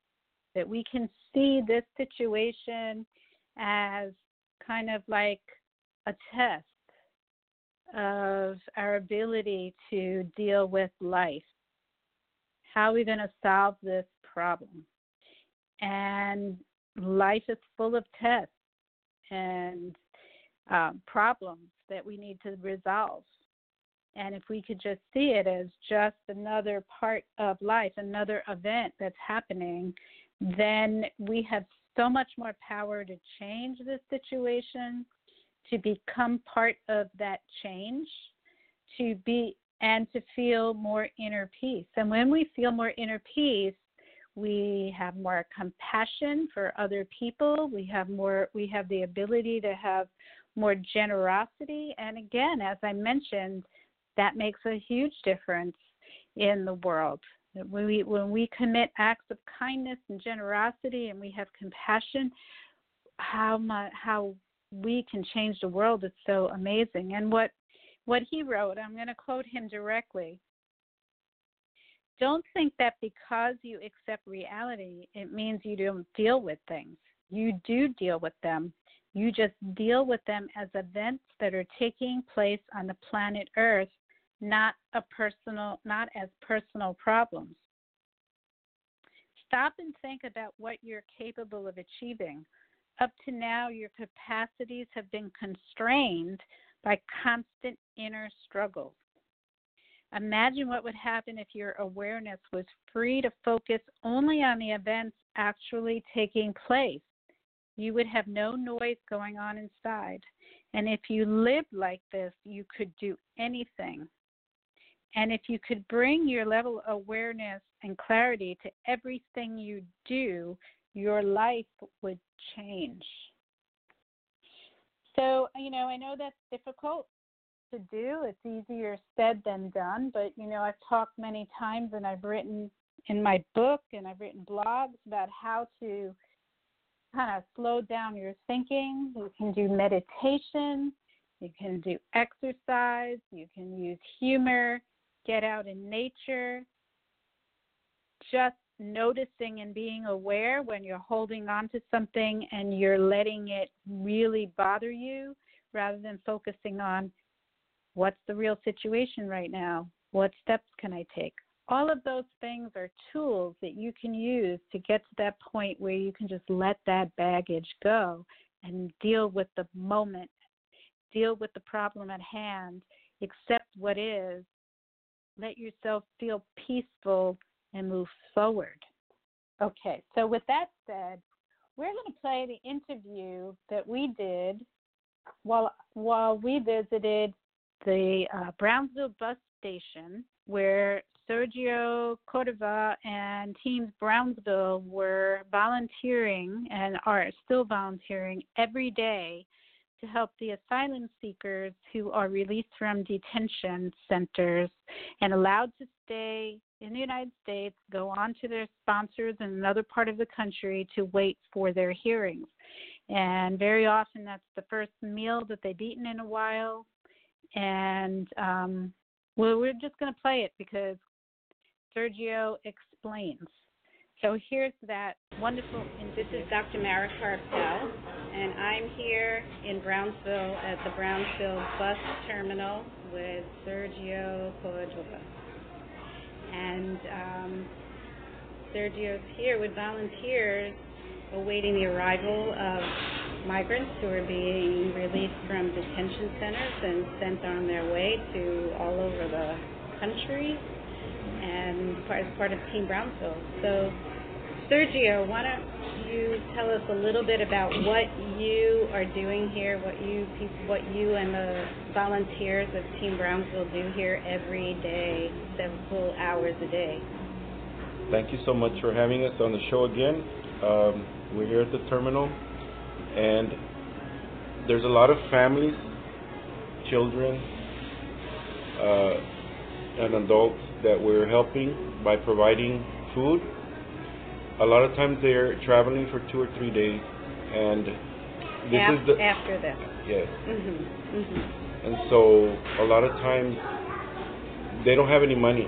that we can see this situation as kind of like a test of our ability to deal with life. How are we going to solve this problem? And life is full of tests and problems that we need to resolve. And if we could just see it as just another part of life, another event that's happening, then we have so much more power to change this situation, to become part of that change, and to feel more inner peace. And when we feel more inner peace, we have more compassion for other people. We have the ability to have more generosity. And again, as I mentioned, that makes a huge difference in the world. When we commit acts of kindness and generosity, and we have compassion, how we can change the world is so amazing. And what he wrote, I'm going to quote him directly. Don't think that because you accept reality, it means you don't deal with things. You do deal with them. You just deal with them as events that are taking place on the planet Earth, not as personal problems. Stop and think about what you're capable of achieving. Up to now, your capacities have been constrained by constant inner struggles. Imagine what would happen if your awareness was free to focus only on the events actually taking place. You would have no noise going on inside. And if you lived like this, you could do anything. And if you could bring your level of awareness and clarity to everything you do, your life would change. So, I know that's difficult to do. It's easier said than done, but, I've talked many times, and I've written in my book, and I've written blogs about how to kind of slow down your thinking. You can do meditation. You can do exercise. You can use humor. Get out in nature. Just noticing and being aware when you're holding on to something and you're letting it really bother you, rather than focusing on what's the real situation right now, what steps can I take. All of those things are tools that you can use to get to that point where you can just let that baggage go and deal with the moment, deal with the problem at hand, accept what is, let yourself feel peaceful and move forward. Okay, so with that said, we're going to play the interview that we did while we visited the Brownsville bus station where Sergio Cordova and Team Brownsville were volunteering and are still volunteering every day to help the asylum seekers who are released from detention centers and allowed to stay in the United States, go on to their sponsors in another part of the country to wait for their hearings. And very often that's the first meal that they've eaten in a while. And well, we're just going to play it because Sergio explains. So here's that wonderful interview. This is Dr. Mara Carpel, and I'm here in Brownsville at the Brownsville bus terminal with Sergio Cordova. And Sergio's here with volunteers awaiting the arrival of migrants who are being released from detention centers and sent on their way to all over the country and as part of Team Brownsville. So, Sergio, why don't you tell us a little bit about what you are doing here, what you and the volunteers of Team Brownsville do here every day, several hours a day. Thank you so much for having us on the show again. We're here at the terminal, and there's a lot of families, children, and adults that we're helping by providing food. A lot of times they're traveling for 2 or 3 days, and this is the after them. Yes. Mhm. Mhm. And so a lot of times they don't have any money,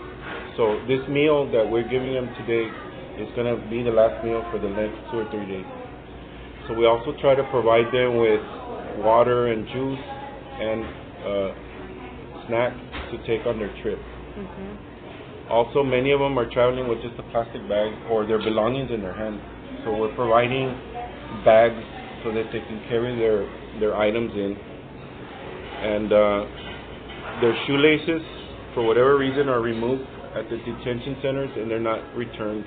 so this meal that we're giving them today is going to be the last meal for the next 2 or 3 days. So we also try to provide them with water and juice and snacks to take on their trip. Mm-hmm. Also, many of them are traveling with just a plastic bag or their belongings in their hands. So we're providing bags so that they can carry their items in. And their shoelaces, for whatever reason, are removed at the detention centers and they're not returned.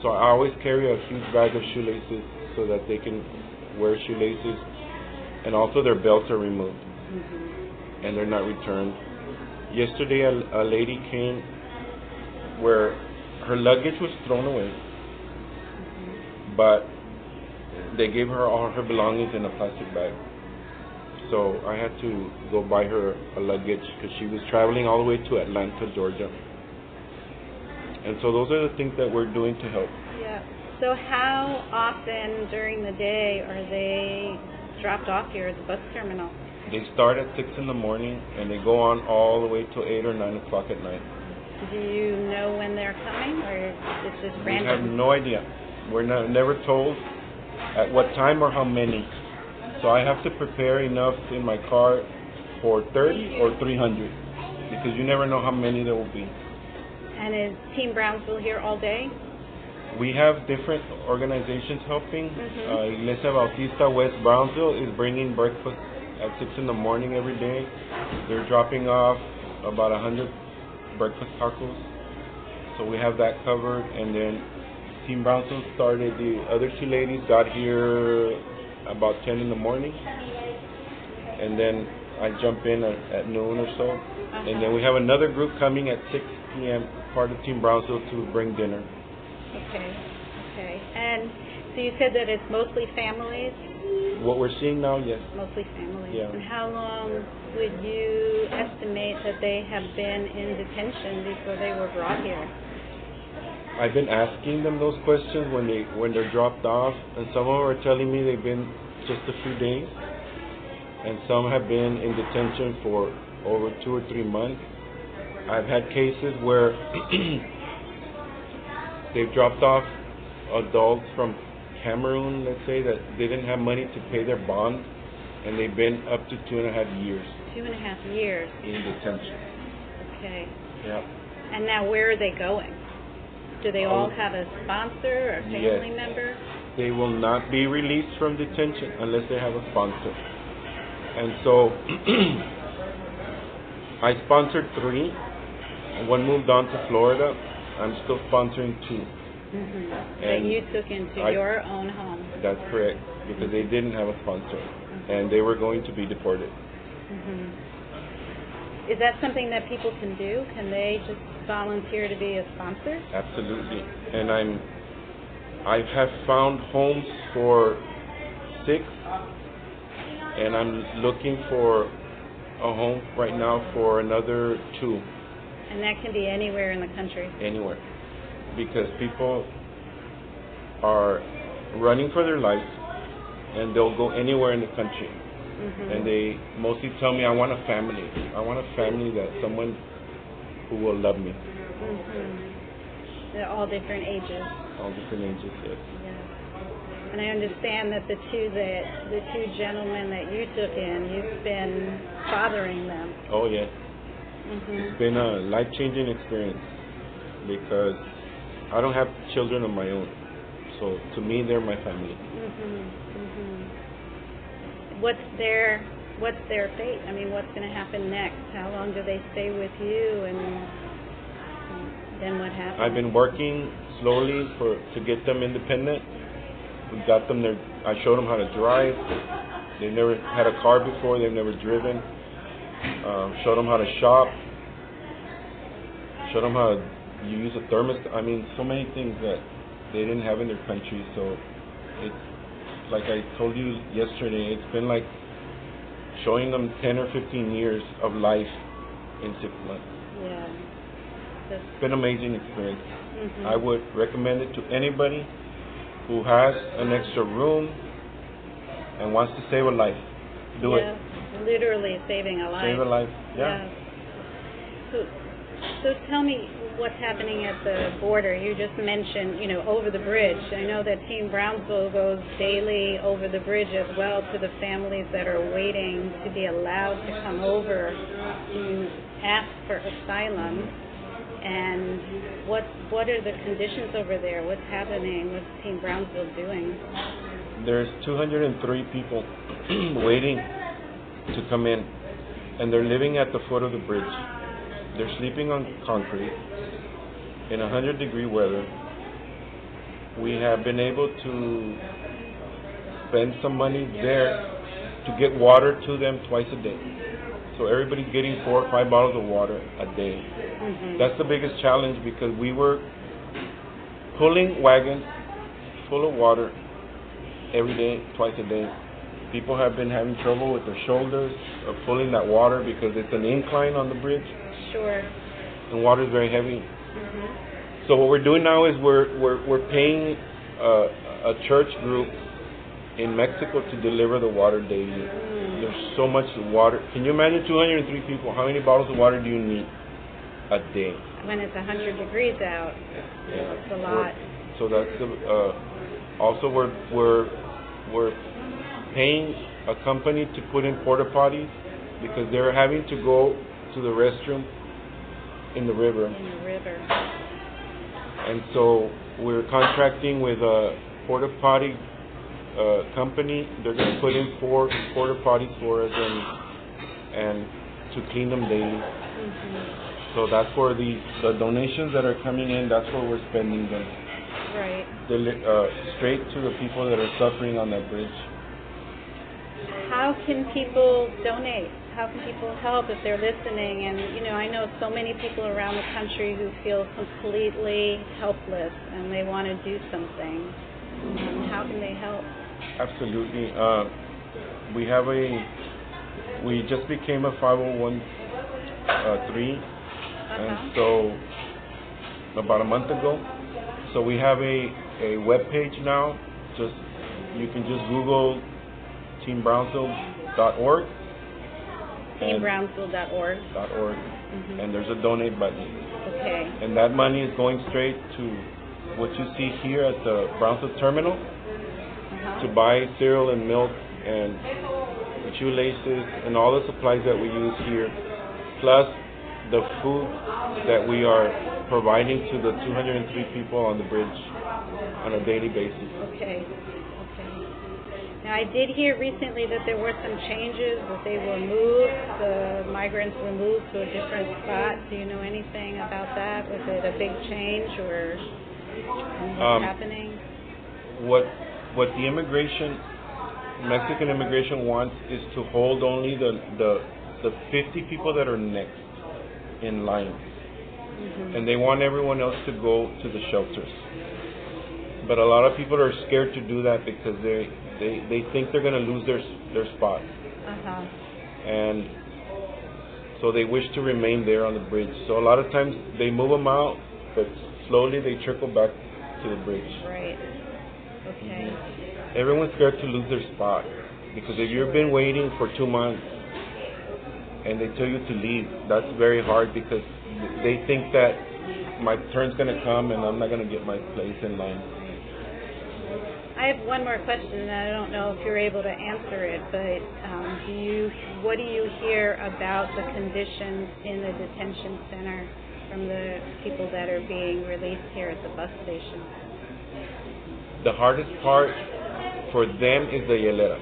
So I always carry a huge bag of shoelaces so that they can wear shoelaces, and also their belts are removed, mm-hmm. and they're not returned. Yesterday a lady came where her luggage was thrown away, mm-hmm. but they gave her all her belongings in a plastic bag. So I had to go buy her a luggage because she was traveling all the way to Atlanta, Georgia. And so those are the things that we're doing to help. Yeah. So how often during the day are they dropped off here at the bus terminal? They start at 6 in the morning and they go on all the way till 8 or 9 o'clock at night. Do you know when they're coming, or it's just random? We have no idea. We're never told at what time or how many. So I have to prepare enough in my car for 30 or 300 because you never know how many there will be. And is Team Brownsville here all day? We have different organizations helping. Mm-hmm. Iglesia Bautista West Brownsville is bringing breakfast at 6 in the morning every day. They're dropping off about 100 breakfast tacos. So we have that covered. And then Team Brownsville started. The other two ladies got here about 10 in the morning. And then I jump in at noon or so. Uh-huh. And then we have another group coming at 6 p.m. part of Team Brownsville to bring dinner. Okay. And so you said that it's mostly families? What we're seeing now, yes. Mostly families. Yeah. And how long would you estimate that they have been in detention before they were brought here? I've been asking them those questions when they're dropped off, and some of them are telling me they've been just a few days, and some have been in detention for over 2 or 3 months. I've had cases where they've dropped off adults from Cameroon, let's say, that they didn't have money to pay their bond, and they've been up to 2.5 years. 2.5 years? In detention. Okay. Yeah. And now where are they going? Do they all have a sponsor or family member? They will not be released from detention unless they have a sponsor. And so I sponsored 3. One moved on to Florida. I'm still sponsoring 2. Mm-hmm. That you took into your own home. That's correct, because they didn't have a sponsor, mm-hmm. and they were going to be deported. Mm-hmm. Is that something that people can do? Can they just volunteer to be a sponsor? Absolutely. And I have found homes for 6, and I'm looking for a home right now for another 2. And that can be anywhere in the country? Anywhere, because people are running for their lives, and they'll go anywhere in the country. Mm-hmm. And they mostly tell me, I want a family. I want a family that someone who will love me. Mm-hmm. They're all different ages. All different ages, yes. Yeah. And I understand that the two gentlemen that you took in, you've been fathering them. Oh, yes. Mm-hmm. It's been a life-changing experience, because I don't have children of my own. So to me, they're my family. Mm-hmm. Mm-hmm. What's their fate? I mean, what's going to happen next? How long do they stay with you, and then what happens? I've been working slowly to get them independent. We got them there. I showed them how to drive. They never had a car before. They've never driven. Showed them how to shop. Showed them how to use a thermostat. I mean, so many things that they didn't have in their country. So it's like I told you yesterday. It's been like showing them 10 or 15 years of life in 6 months. Yeah. It's been an amazing experience. Mm-hmm. I would recommend it to anybody who has an extra room and wants to save a life. Do it. Literally saving a life. Save a life, yeah. So tell me what's happening at the border. You just mentioned, over the bridge. I know that Team Brownsville goes daily over the bridge as well to the families that are waiting to be allowed to come over to ask for asylum. And what are the conditions over there? What's happening? What's Team Brownsville doing? There's 203 people waiting to come in, and they're living at the foot of the bridge. They're sleeping on concrete in 100-degree weather. We have been able to spend some money there to get water to them twice a day. So everybody's getting 4 or 5 bottles of water a day. Mm-hmm. That's the biggest challenge, because we were pulling wagons full of water every day, twice a day. People have been having trouble with their shoulders or pulling that water, because it's an incline on the bridge. Sure. And water is very heavy. Mm-hmm. So what we're doing now is we're paying a church group in Mexico to deliver the water daily. Mm. There's so much water. Can you imagine 203 people? How many bottles of water do you need a day? When it's 100 degrees out, yeah. It's a lot. So that's the, also we're paying a company to put in porta potties, because they're having to go to the restroom in the river. In the river. And so we're contracting with a porta potty company. They're going to put in 4 porta potties for us and to clean them daily. Mm-hmm. So that's where the donations that are coming in, that's where we're spending them. Right. Straight to the people that are suffering on that bridge. How can people donate? How can people help if they're listening? And, I know so many people around the country who feel completely helpless and they want to do something. How can they help? Absolutely. We just became a 501(c)(3), and so about a month ago, So we have a webpage now. Just you can just Google teambrownsville.org. Teambrownsville.org. Mm-hmm. And there's a donate button. Okay. And that money is going straight to what you see here at the Brownsville Terminal to buy cereal and milk and shoelaces and all the supplies that we use here, plus the food that we are providing to the 203 people on the bridge on a daily basis. Okay. Now, I did hear recently that there were some changes, that they were moved, the migrants were moved to a different spot. Do you know anything about that? Was it a big change or anything happening? What the Mexican immigration wants is to hold only the 50 people that are next in line. Mm-hmm. And they want everyone else to go to the shelters. But a lot of people are scared to do that because they think they're going to lose their spot. Uh-huh. And so they wish to remain there on the bridge. So a lot of times they move them out, but slowly they trickle back to the bridge. Right. Okay. Mm-hmm. Everyone's scared to lose their spot because if you've been waiting for 2 months and they tell you to leave, that's very hard because they think that my turn's going to come and I'm not going to get my place in line. I have one more question, and I don't know if you're able to answer it, but what do you hear about the conditions in the detention center from the people that are being released here at the bus station? The hardest part for them is the hielera.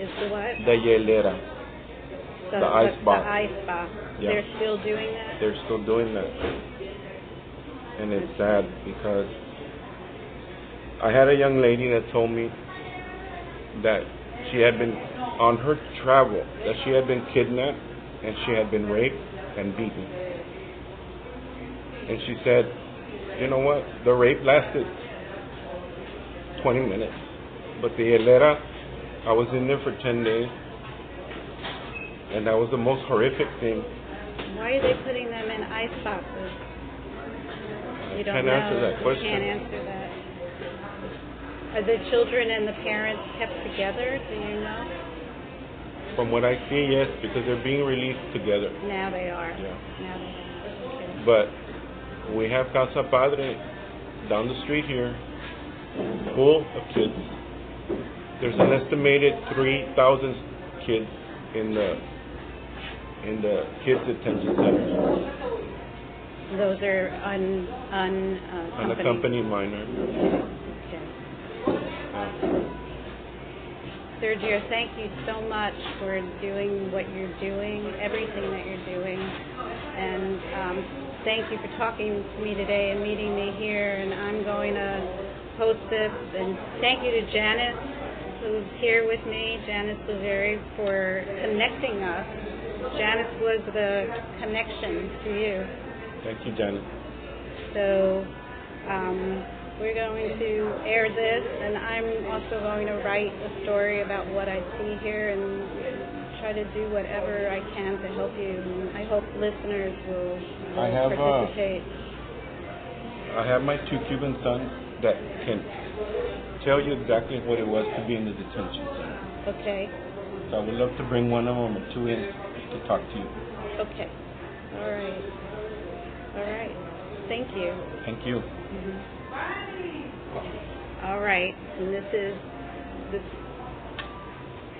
Is the what? The hielera. The ice box. The ice box. Yeah. They're still doing that? They're still doing that. And it's sad because I had a young lady that told me that she had been, on her travel, that she had been kidnapped and she had been raped and beaten. And she said, you know what, the rape lasted 20 minutes, but the hielera, I was in there for 10 days, and that was the most horrific thing. Why are they putting them in ice boxes? You don't know. I can't answer that question. You can't answer that. Are the children and the parents kept together? Do you know? From what I see, yes, because they're being released together. Now they are. Yeah. Now they are. Okay. But we have Casa Padre down the street here, full of kids. There's an estimated 3,000 kids in the kids detention center. Those are unaccompanied minors. Sergio, thank you so much for doing what you're doing, everything that you're doing, and thank you for talking to me today and meeting me here, and I'm going to post this, and thank you to Janice, who's here with me, Janice DeVere, for connecting us. Janice was the connection to you. Thank you, Janice. So, we're going to air this, and I'm also going to write a story about what I see here and try to do whatever I can to help you. And I hope listeners will participate. I have my two Cuban sons that can tell you exactly what it was to be in the detention center. Okay. So I would love to bring one of them or two in to talk to you. Okay. All right. All right. Thank you. Thank you. Mm-hmm. All right, and this is,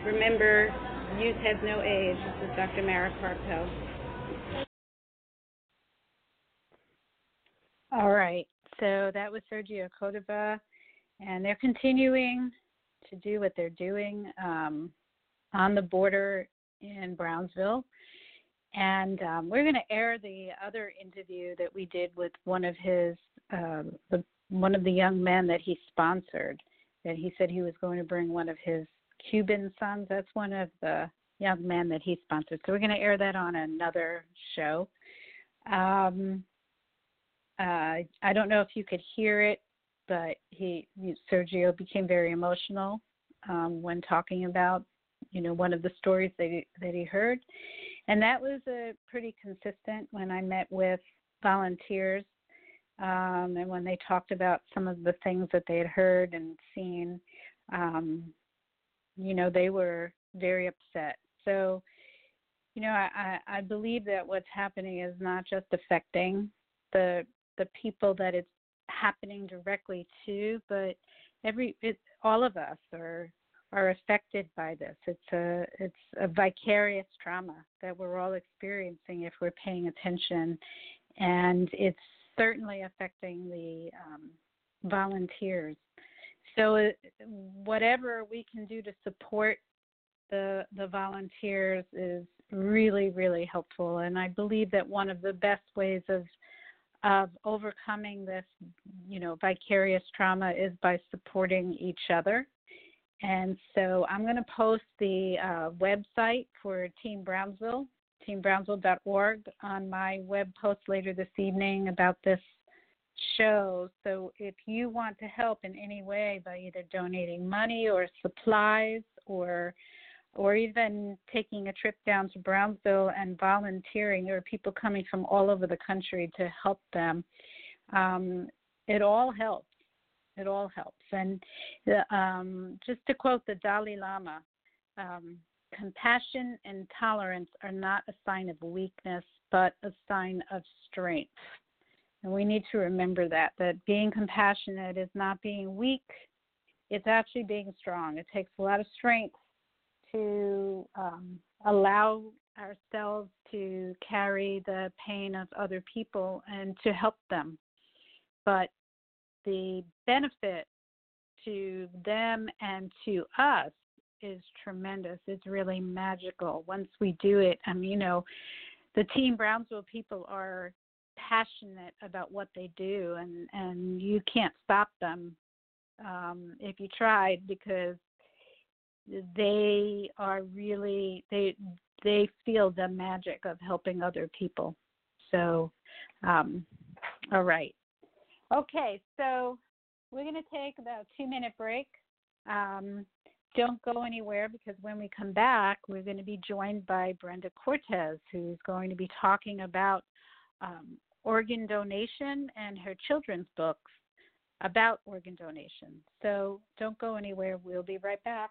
remember, youth has no age. This is Dr. Mara Carpo. All right, so that was Sergio Cordova, and they're continuing to do what they're doing on the border in Brownsville. And we're going to air the other interview that we did with one of the young men that he sponsored, that he said he was going to bring one of his Cuban sons. That's one of the young men that he sponsored. So we're going to air that on another show. I don't know if you could hear it, but Sergio became very emotional when talking about, one of the stories that he heard. And that was pretty consistent when I met with volunteers And when they talked about some of the things that they had heard and seen, you know, they were very upset. So, you know, I believe that what's happening is not just affecting the people that it's happening directly to, but all of us are affected by this. It's a vicarious trauma that we're all experiencing if we're paying attention, and it's certainly affecting the volunteers. So whatever we can do to support the volunteers is really, really helpful. And I believe that one of the best ways of overcoming this, you know, vicarious trauma is by supporting each other. And so I'm going to post the website for Team Brownsville, teambrownsville.org, on my web post later this evening about this show. So if you want to help in any way by either donating money or supplies or even taking a trip down to Brownsville and volunteering, there are people coming from all over the country to help them. It all helps. It all helps. And just to quote the Dalai Lama, compassion and tolerance are not a sign of weakness, but a sign of strength. And we need to remember that being compassionate is not being weak. It's actually being strong. It takes a lot of strength to allow ourselves to carry the pain of other people and to help them. But the benefit to them and to us is tremendous. It's really magical. Once we do it, you know, the Team Brownsville people are passionate about what they do, and you can't stop them if you tried, because they are really, they feel the magic of helping other people. So, all right. Okay, so we're going to take about a 2-minute break. Don't go anywhere, because when we come back, we're going to be joined by Brenda Cortez, who's going to be talking about organ donation and her children's books about organ donation. So don't go anywhere. We'll be right back.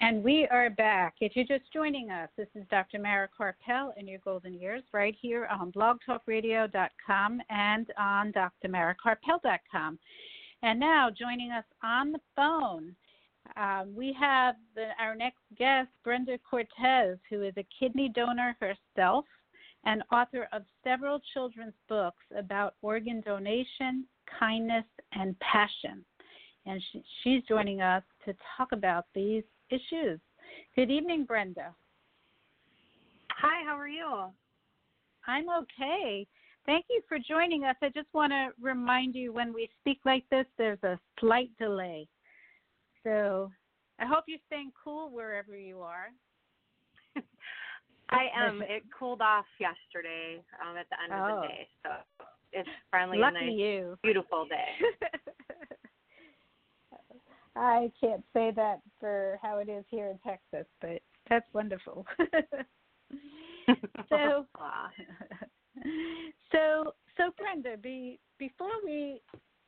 And we are back. If you're just joining us, this is Dr. Mara Carpel and Your Golden Years, right here on blogtalkradio.com and on drmaracarpel.com. And now joining us on the phone, we have our next guest, Brenda Cortez, who is a kidney donor herself and author of several children's books about organ donation, kindness, and passion. And she's joining us to talk about these issues. Good evening, Brenda. Hi, how are you? I'm okay. Thank you for joining us. I just want to remind you, when we speak like this, there's a slight delay. So I hope you're staying cool wherever you are. I am. It cooled off yesterday at the end of the day. So it's finally a nice, beautiful day. I can't say that for how it is here in Texas, but that's wonderful. So Brenda, before we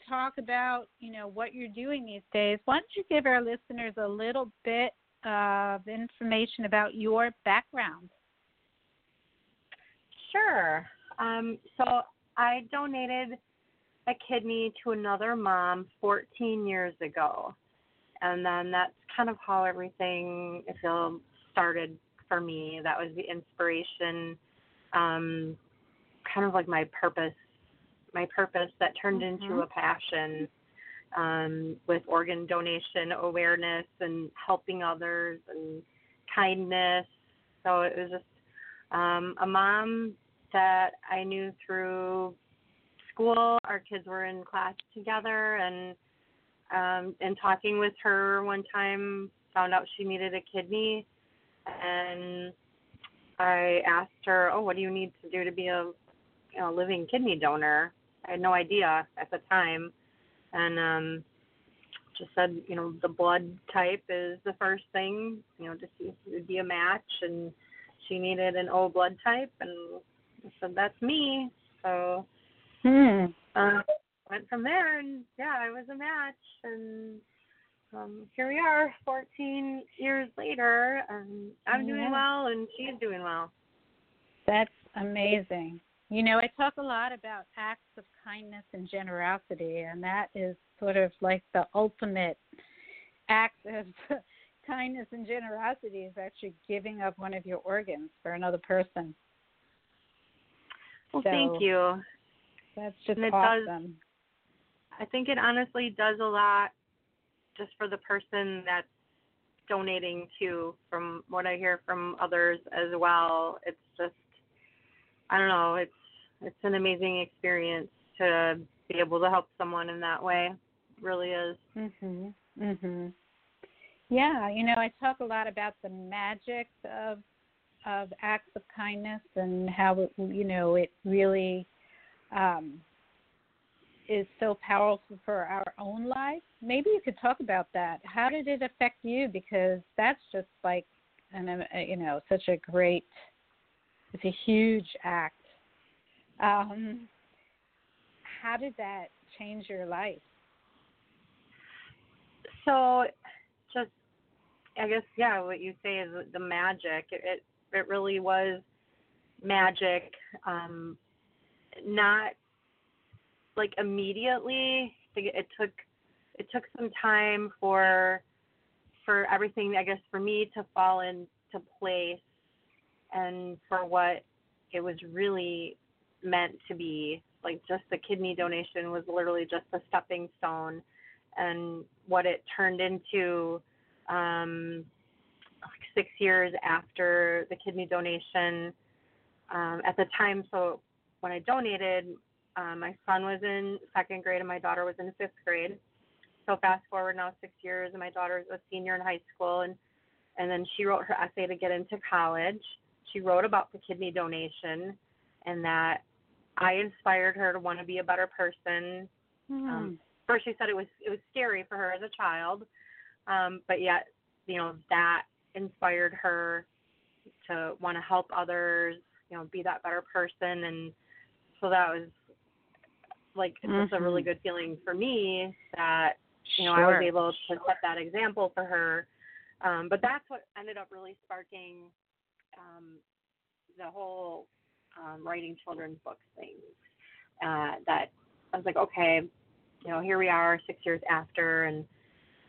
talk about, you know, what you're doing these days, why don't you give our listeners a little bit of information about your background? Sure. So I donated a kidney to another mom 14 years ago. And then that's kind of how everything started for me. That was the inspiration, kind of like my purpose that turned mm-hmm. into a passion, with organ donation awareness and helping others and kindness. So it was just a mom that I knew through school. Our kids were in class together, and talking with her one time, found out she needed a kidney, and I asked her, "Oh, what do you need to do to be a living kidney donor?" I had no idea at the time, and just said, the blood type is the first thing, to see if it would be a match, and she needed an O blood type, and I said, "That's me." So went from there, and yeah, I was a match, and here we are 14 years later, and I'm doing well, and she's doing well. That's amazing. I talk a lot about acts of kindness and generosity, and that is sort of like the ultimate act of kindness and generosity is actually giving up one of your organs for another person. Well, so, thank you. That's just awesome. I think it honestly does a lot just for the person that's donating too, from what I hear from others as well. It's just, I don't know, it's an amazing experience to be able to help someone in that way. It really is. Mhm. Mhm. Yeah, I talk a lot about the magic of acts of kindness and how it, it really is so powerful for our own life. Maybe you could talk about that. How did it affect you? Because that's just like such a great. It's a huge act. How did that change your life? So just, I guess, yeah, what you say is the magic. It really was magic. Not like immediately. It took some time for everything, I guess, for me to fall into place. And for what it was really meant to be, like just the kidney donation was literally just a stepping stone, and what it turned into 6 years after the kidney donation. At the time, so when I donated, my son was in 2nd grade and my daughter was in 5th grade. So fast forward now 6 years, and my daughter's a senior in high school, and then she wrote her essay to get into college. She wrote about the kidney donation and that I inspired her to want to be a better person. First she said it was scary for her as a child, but yet, that inspired her to want to help others, be that better person. And so that was like just a really good feeling for me that, I was able to set that example for her. But that's what ended up really sparking the whole writing children's books thing, that I was like, okay, here we are 6 years after, and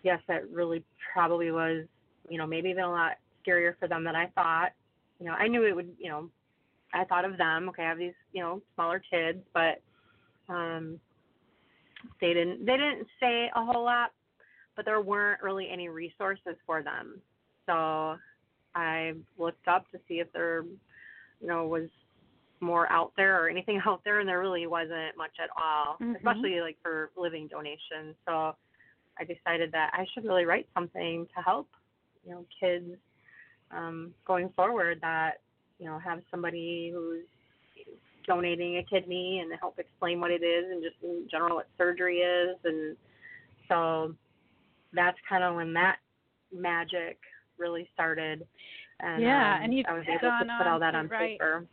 yes, that really probably was, maybe even a lot scarier for them than I thought. I knew it would, I thought of them, okay, I have these, smaller kids, but they didn't say a whole lot, but there weren't really any resources for them. So I looked up to see if there, was more out there or anything out there, and there really wasn't much at all, especially like for living donations. So I decided that I should really write something to help, kids going forward that, have somebody who's donating a kidney and help explain what it is and just in general what surgery is. And so that's kind of when that magic really started, and and I was able to put all that on paper.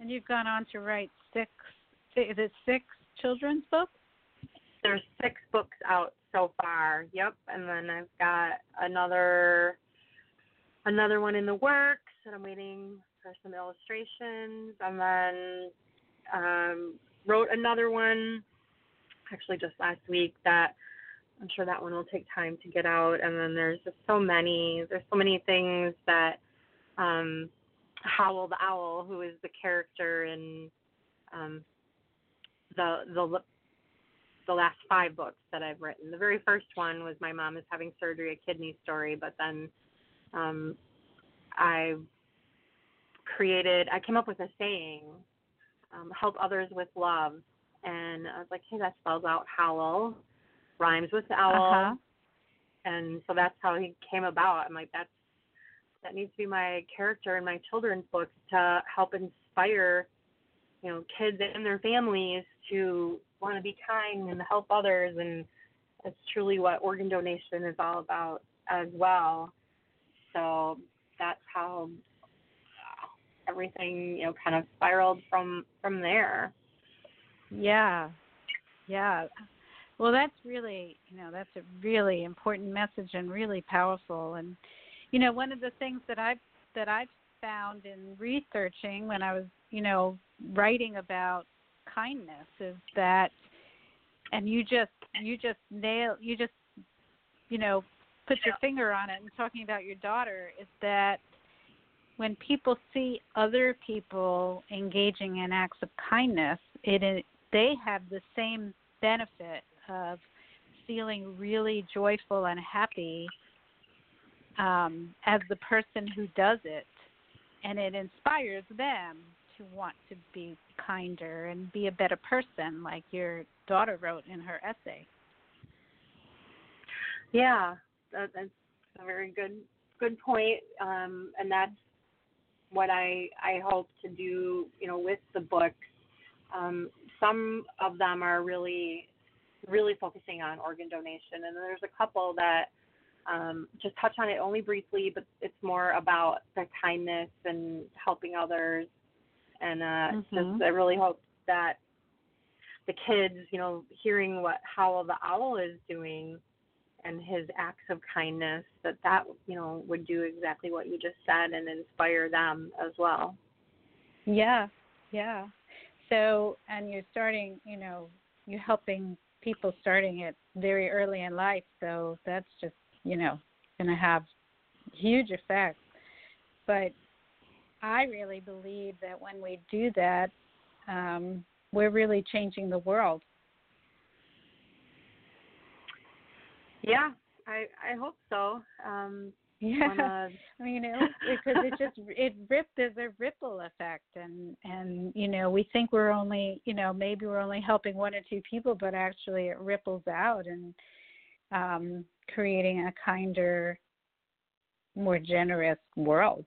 And you've gone on to write six children's books? There's 6 books out so far, yep, and then I've got another one in the works, and I'm waiting for some illustrations, and then wrote another one actually just last week that I'm sure that one will take time to get out. And then there's just so many things that Howl the Owl, who is the character in the last 5 books that I've written. The very first one was My Mom is Having Surgery, a Kidney Story, but then I came up with a saying, help others with love. And I was like, hey, that spells out howl, rhymes with owl. Uh-huh. And so that's how he came about. I'm like, that needs to be my character in my children's books to help inspire, you know, kids and their families to want to be kind and help others. And that's truly what organ donation is all about as well. So that's how everything, you know, kind of spiraled from there. Yeah. Yeah. Well, that's really, you know, that's a really important message and really powerful. And, you know, one of the things that I've found in researching when I was, you know, writing about kindness is that, and you just put your finger on it and talking about your daughter, is that when people see other people engaging in acts of kindness, they have the same benefit of feeling really joyful and happy as the person who does it, and it inspires them to want to be kinder and be a better person, like your daughter wrote in her essay. Yeah, that's a very good point, and that's what I hope to do, you know, with the books. Some of them are really, really focusing on organ donation, and there's a couple that just touch on it only briefly, but it's more about the kindness and helping others. And I really hope that the kids, you know, hearing what Howl the Owl is doing and his acts of kindness, that, you know, would do exactly what you just said and inspire them as well. Yeah, yeah. So, and you're starting, you know, you're helping people starting it very early in life, so that's just, you know, going to have huge effects. But I really believe that when we do that, we're really changing the world. Yeah, I hope so. I mean, because there's a ripple effect, and you know, we think we're only, you know, maybe we're only helping 1 or 2 people, but actually it ripples out and creating a kinder, more generous world.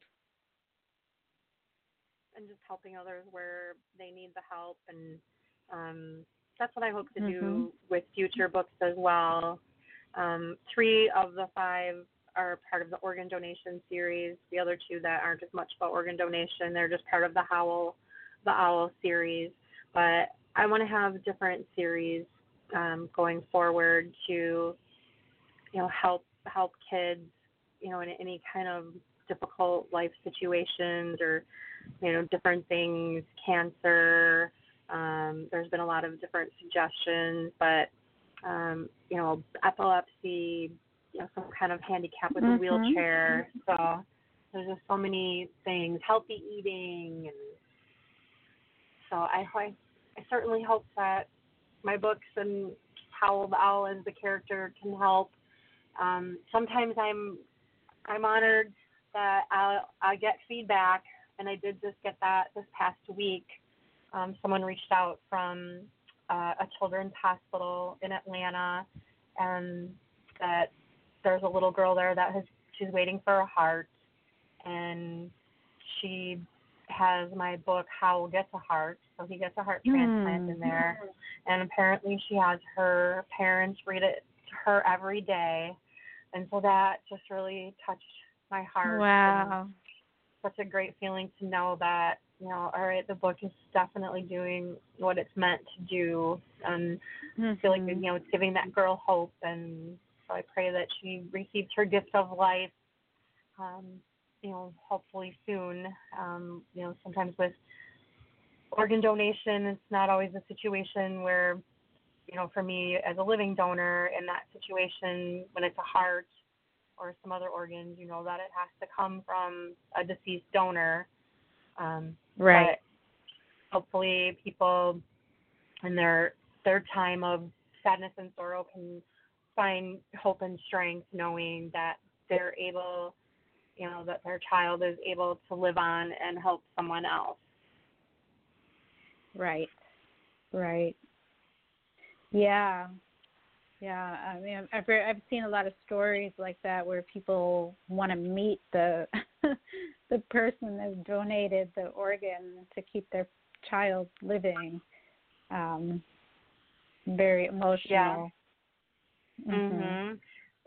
And just helping others where they need the help, and that's what I hope to do with future books as well. 3 of the 5 are part of the organ donation series. The other 2 that aren't as much about organ donation, they're just part of the Howl the Owl series. But I want to have different series going forward to, you know, help kids, you know, in any kind of difficult life situations or, you know, different things, cancer. There's been a lot of different suggestions, but, you know, epilepsy, you know, some kind of handicap with a wheelchair. So there's just so many things, healthy eating. And so I certainly hope that my books and Howl the Owl as the character can help. Sometimes I'm honored that I get feedback, and I did just get that this past week. Someone reached out from a children's hospital in Atlanta, and that there's a little girl there that she's waiting for a heart, and she has my book, Howl Gets a Heart, so he gets a heart transplant in there. And apparently she has her parents read it to her every day, and so that just really touched my heart. Wow. And such a great feeling to know that, you know, all right, the book is definitely doing what it's meant to do, and I feel like, you know, it's giving that girl hope. And so I pray that she receives her gift of life, you know, hopefully soon. You know, sometimes with organ donation, it's not always a situation where you know, for me as a living donor in that situation, when it's a heart or some other organs, you know that it has to come from a deceased donor. Right. But hopefully people in their time of sadness and sorrow can find hope and strength knowing that they're able, you know, that their child is able to live on and help someone else. Right. Right. Yeah. Yeah. I mean, I've seen a lot of stories like that where people want to meet the the person that donated the organ to keep their child living. Very emotional. Yeah. Mm-hmm. Mm-hmm.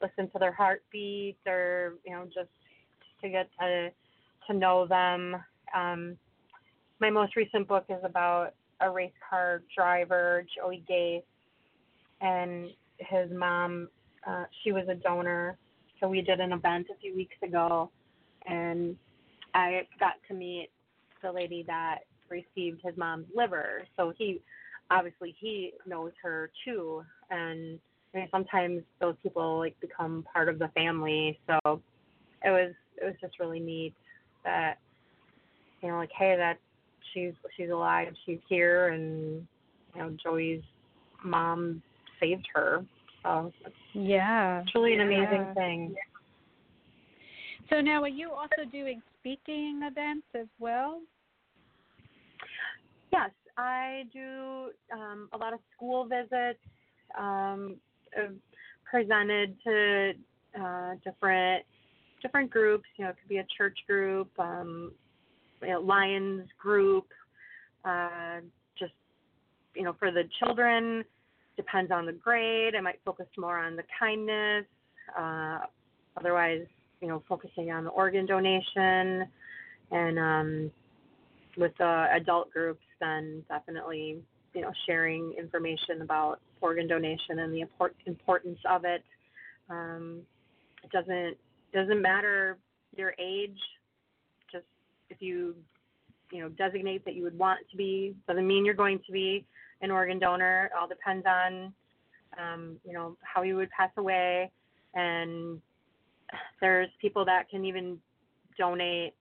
Listen to their heartbeat, or, you know, just to get to know them. My most recent book is about a race car driver, Joey Gates, and his mom. She was a donor, so we did an event a few weeks ago, and I got to meet the lady that received his mom's liver. So he knows her too, and I mean, sometimes those people like become part of the family. So it was just really neat that, you know, like, hey, that she's alive, she's here, and, you know, Joey's mom saved her. So it's really an amazing thing. So now, are you also doing speaking events as well? Yes, I do a lot of school visits. Presented to different groups. You know, it could be a church group, you know, Lions group, just, you know, for the children. Depends on the grade. I might focus more on the kindness. Otherwise, you know, focusing on the organ donation. And with the adult groups, then definitely, you know, sharing information about organ donation and the importance of it. It doesn't matter your age. Just if you designate that you would want to be, doesn't mean you're going to be an organ donor. It all depends on, you know, how you would pass away. And there's people that can even donate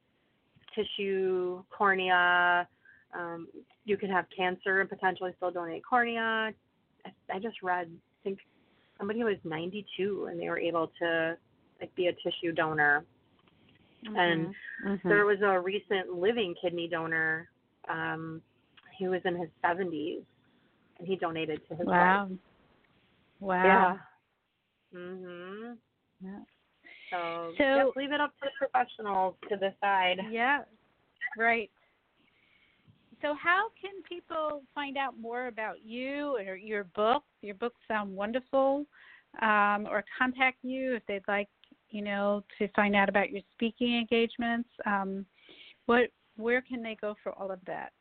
tissue, cornea. You can have cancer and potentially still donate cornea. I just read, I think somebody was 92 and they were able to, like, be a tissue donor. Mm-hmm. And there was a recent living kidney donor. He was in his 70s and he donated to his wife. Wow. Yeah. Mm-hmm. Yeah. So just leave it up to the professionals to decide. Yeah. Right. So how can people find out more about you or your book? Your books sound wonderful. Or contact you if they'd like, you know, to find out about your speaking engagements. Where can they go for all of that?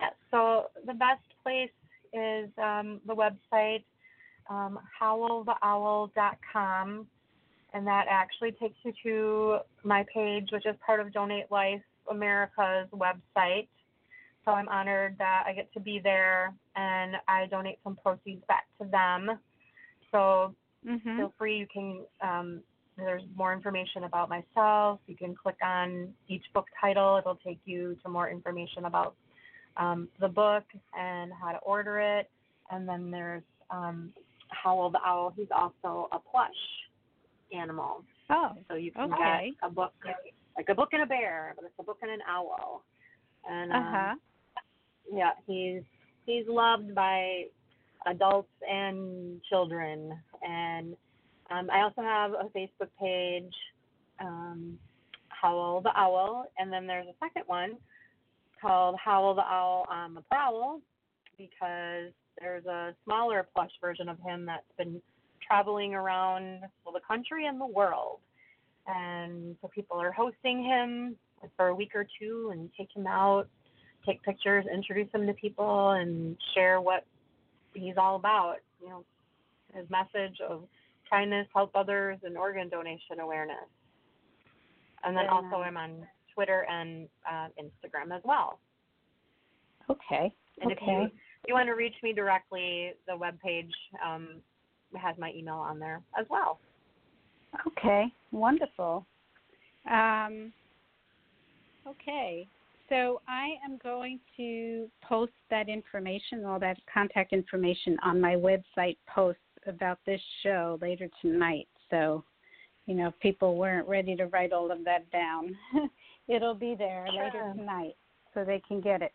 Yeah, so the best place is the website, howltheowl.com, and that actually takes you to my page, which is part of Donate Life America's website. So I'm honored that I get to be there, and I donate some proceeds back to them. So feel free. You can, there's more information about myself. You can click on each book title. It'll take you to more information about the book and how to order it. And then there's Howl the Owl. He's also a plush animal. Oh, so you can get a book. Like a book and a bear, but it's a book and an owl. And yeah, he's loved by adults and children. And I also have a Facebook page, Howl the Owl, and then there's a second one called Howl the Owl on the Prowl, because there's a smaller plush version of him that's been traveling around the country and the world. And so people are hosting him for a week or two and take him out, take pictures, introduce him to people, and share what he's all about, you know, his message of kindness, help others, and organ donation awareness. And then also I'm on Twitter and Instagram as well. Okay. And if you you want to reach me directly, the webpage has my email on there as well. Okay, wonderful. Okay, so I am going to post that information, all that contact information on my website post about this show later tonight. So, you know, if people weren't ready to write all of that down, it'll be there later tonight so they can get it.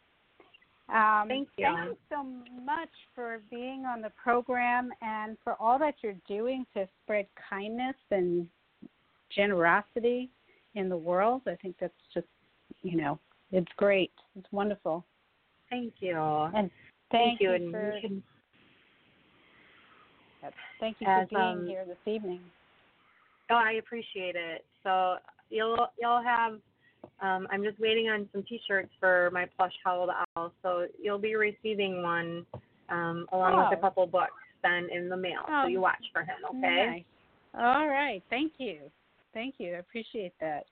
Thank you. Thank you so much for being on the program and for all that you're doing to spread kindness and generosity in the world. I think that's just, you know, it's great. It's wonderful. Thank you. And thank you for, thank you for being here this evening. Oh, I appreciate it. So you'll have. I'm just waiting on some T-shirts for my plush Howl the Owl, so you'll be receiving one along with a couple books then in the mail, so you watch for him, okay? Nice. All right. Thank you. Thank you. I appreciate that.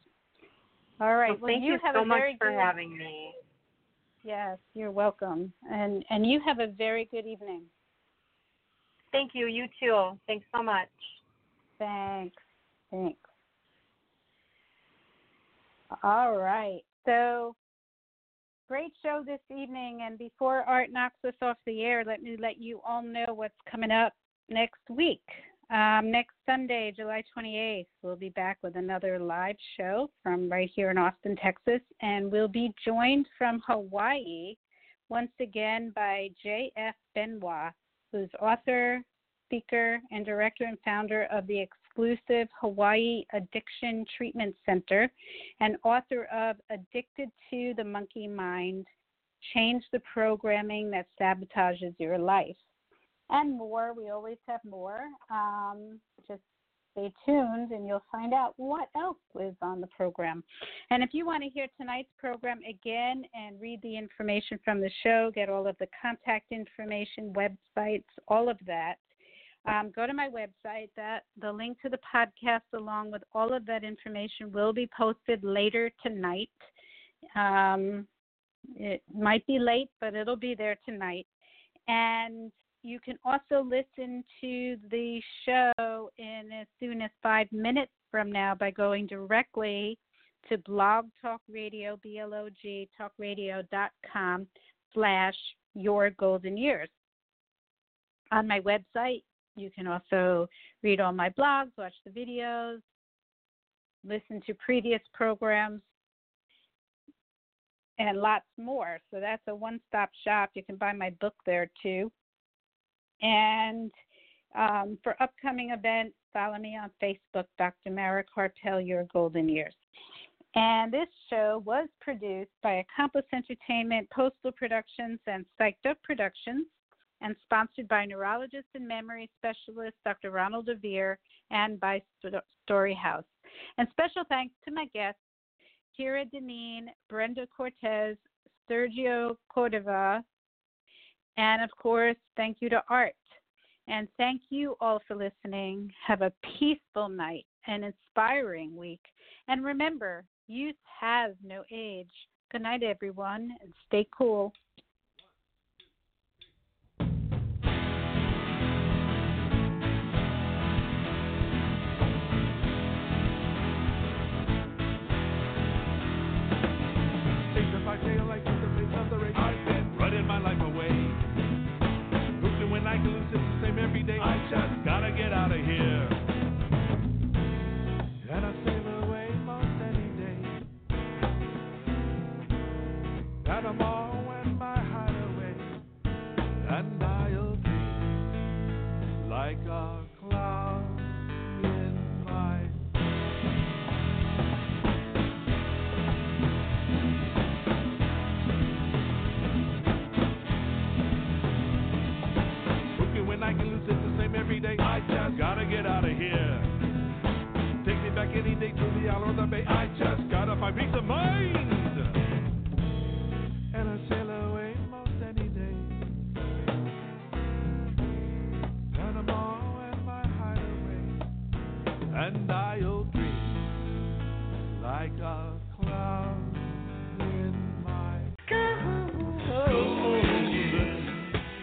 All right. Well, thank you so much for having me. Yes, you're welcome. And you have a very good evening. Thank you. You too. Thanks so much. Thanks. Thanks. All right. So, great show this evening. And before Art knocks us off the air, let me let you all know what's coming up next week. Next Sunday, July 28th, we'll be back with another live show from right here in Austin, Texas. And we'll be joined from Hawaii once again by J.F. Benoit, who's author, speaker, and director and founder of the Exclusive Hawaii Addiction Treatment Center and author of Addicted to the Monkey Mind, Change the Programming That Sabotages Your Life, and more. We always have more. Just stay tuned and you'll find out what else is on the program. And if you want to hear tonight's program again and read the information from the show, get all of the contact information, websites, all of that, go to my website. The link to the podcast along with all of that information will be posted later tonight. It might be late, but it'll be there tonight. And you can also listen to the show in as soon as 5 minutes from now by going directly to blogtalkradio, B-L-O-G, talkradio.com/yourgoldenyears. On my website, you can also read all my blogs, watch the videos, listen to previous programs, and lots more. So that's a one-stop shop. You can buy my book there, too. And for upcoming events, follow me on Facebook, Dr. Mara Carpell, Your Golden Years. And this show was produced by Accomplice Entertainment, Postal Productions, and Psyched Up Productions, and sponsored by neurologist and memory specialist Dr. Ronald DeVere and by Storyhouse. And special thanks to my guests, Kira Dineen, Brenda Cortez, Sergio Cordova, and, of course, thank you to Art. And thank you all for listening. Have a peaceful night, an inspiring week. And remember, youth has no age. Good night, everyone, and stay cool. Just gotta get out of here. And I sail away most any day. And I'm all in my hideaway. And I'll be like a cloud in my mind. When I can lose it every day, I just gotta get out of here. Take me back any day to the island of the bay. I just gotta find peace of mind. And I said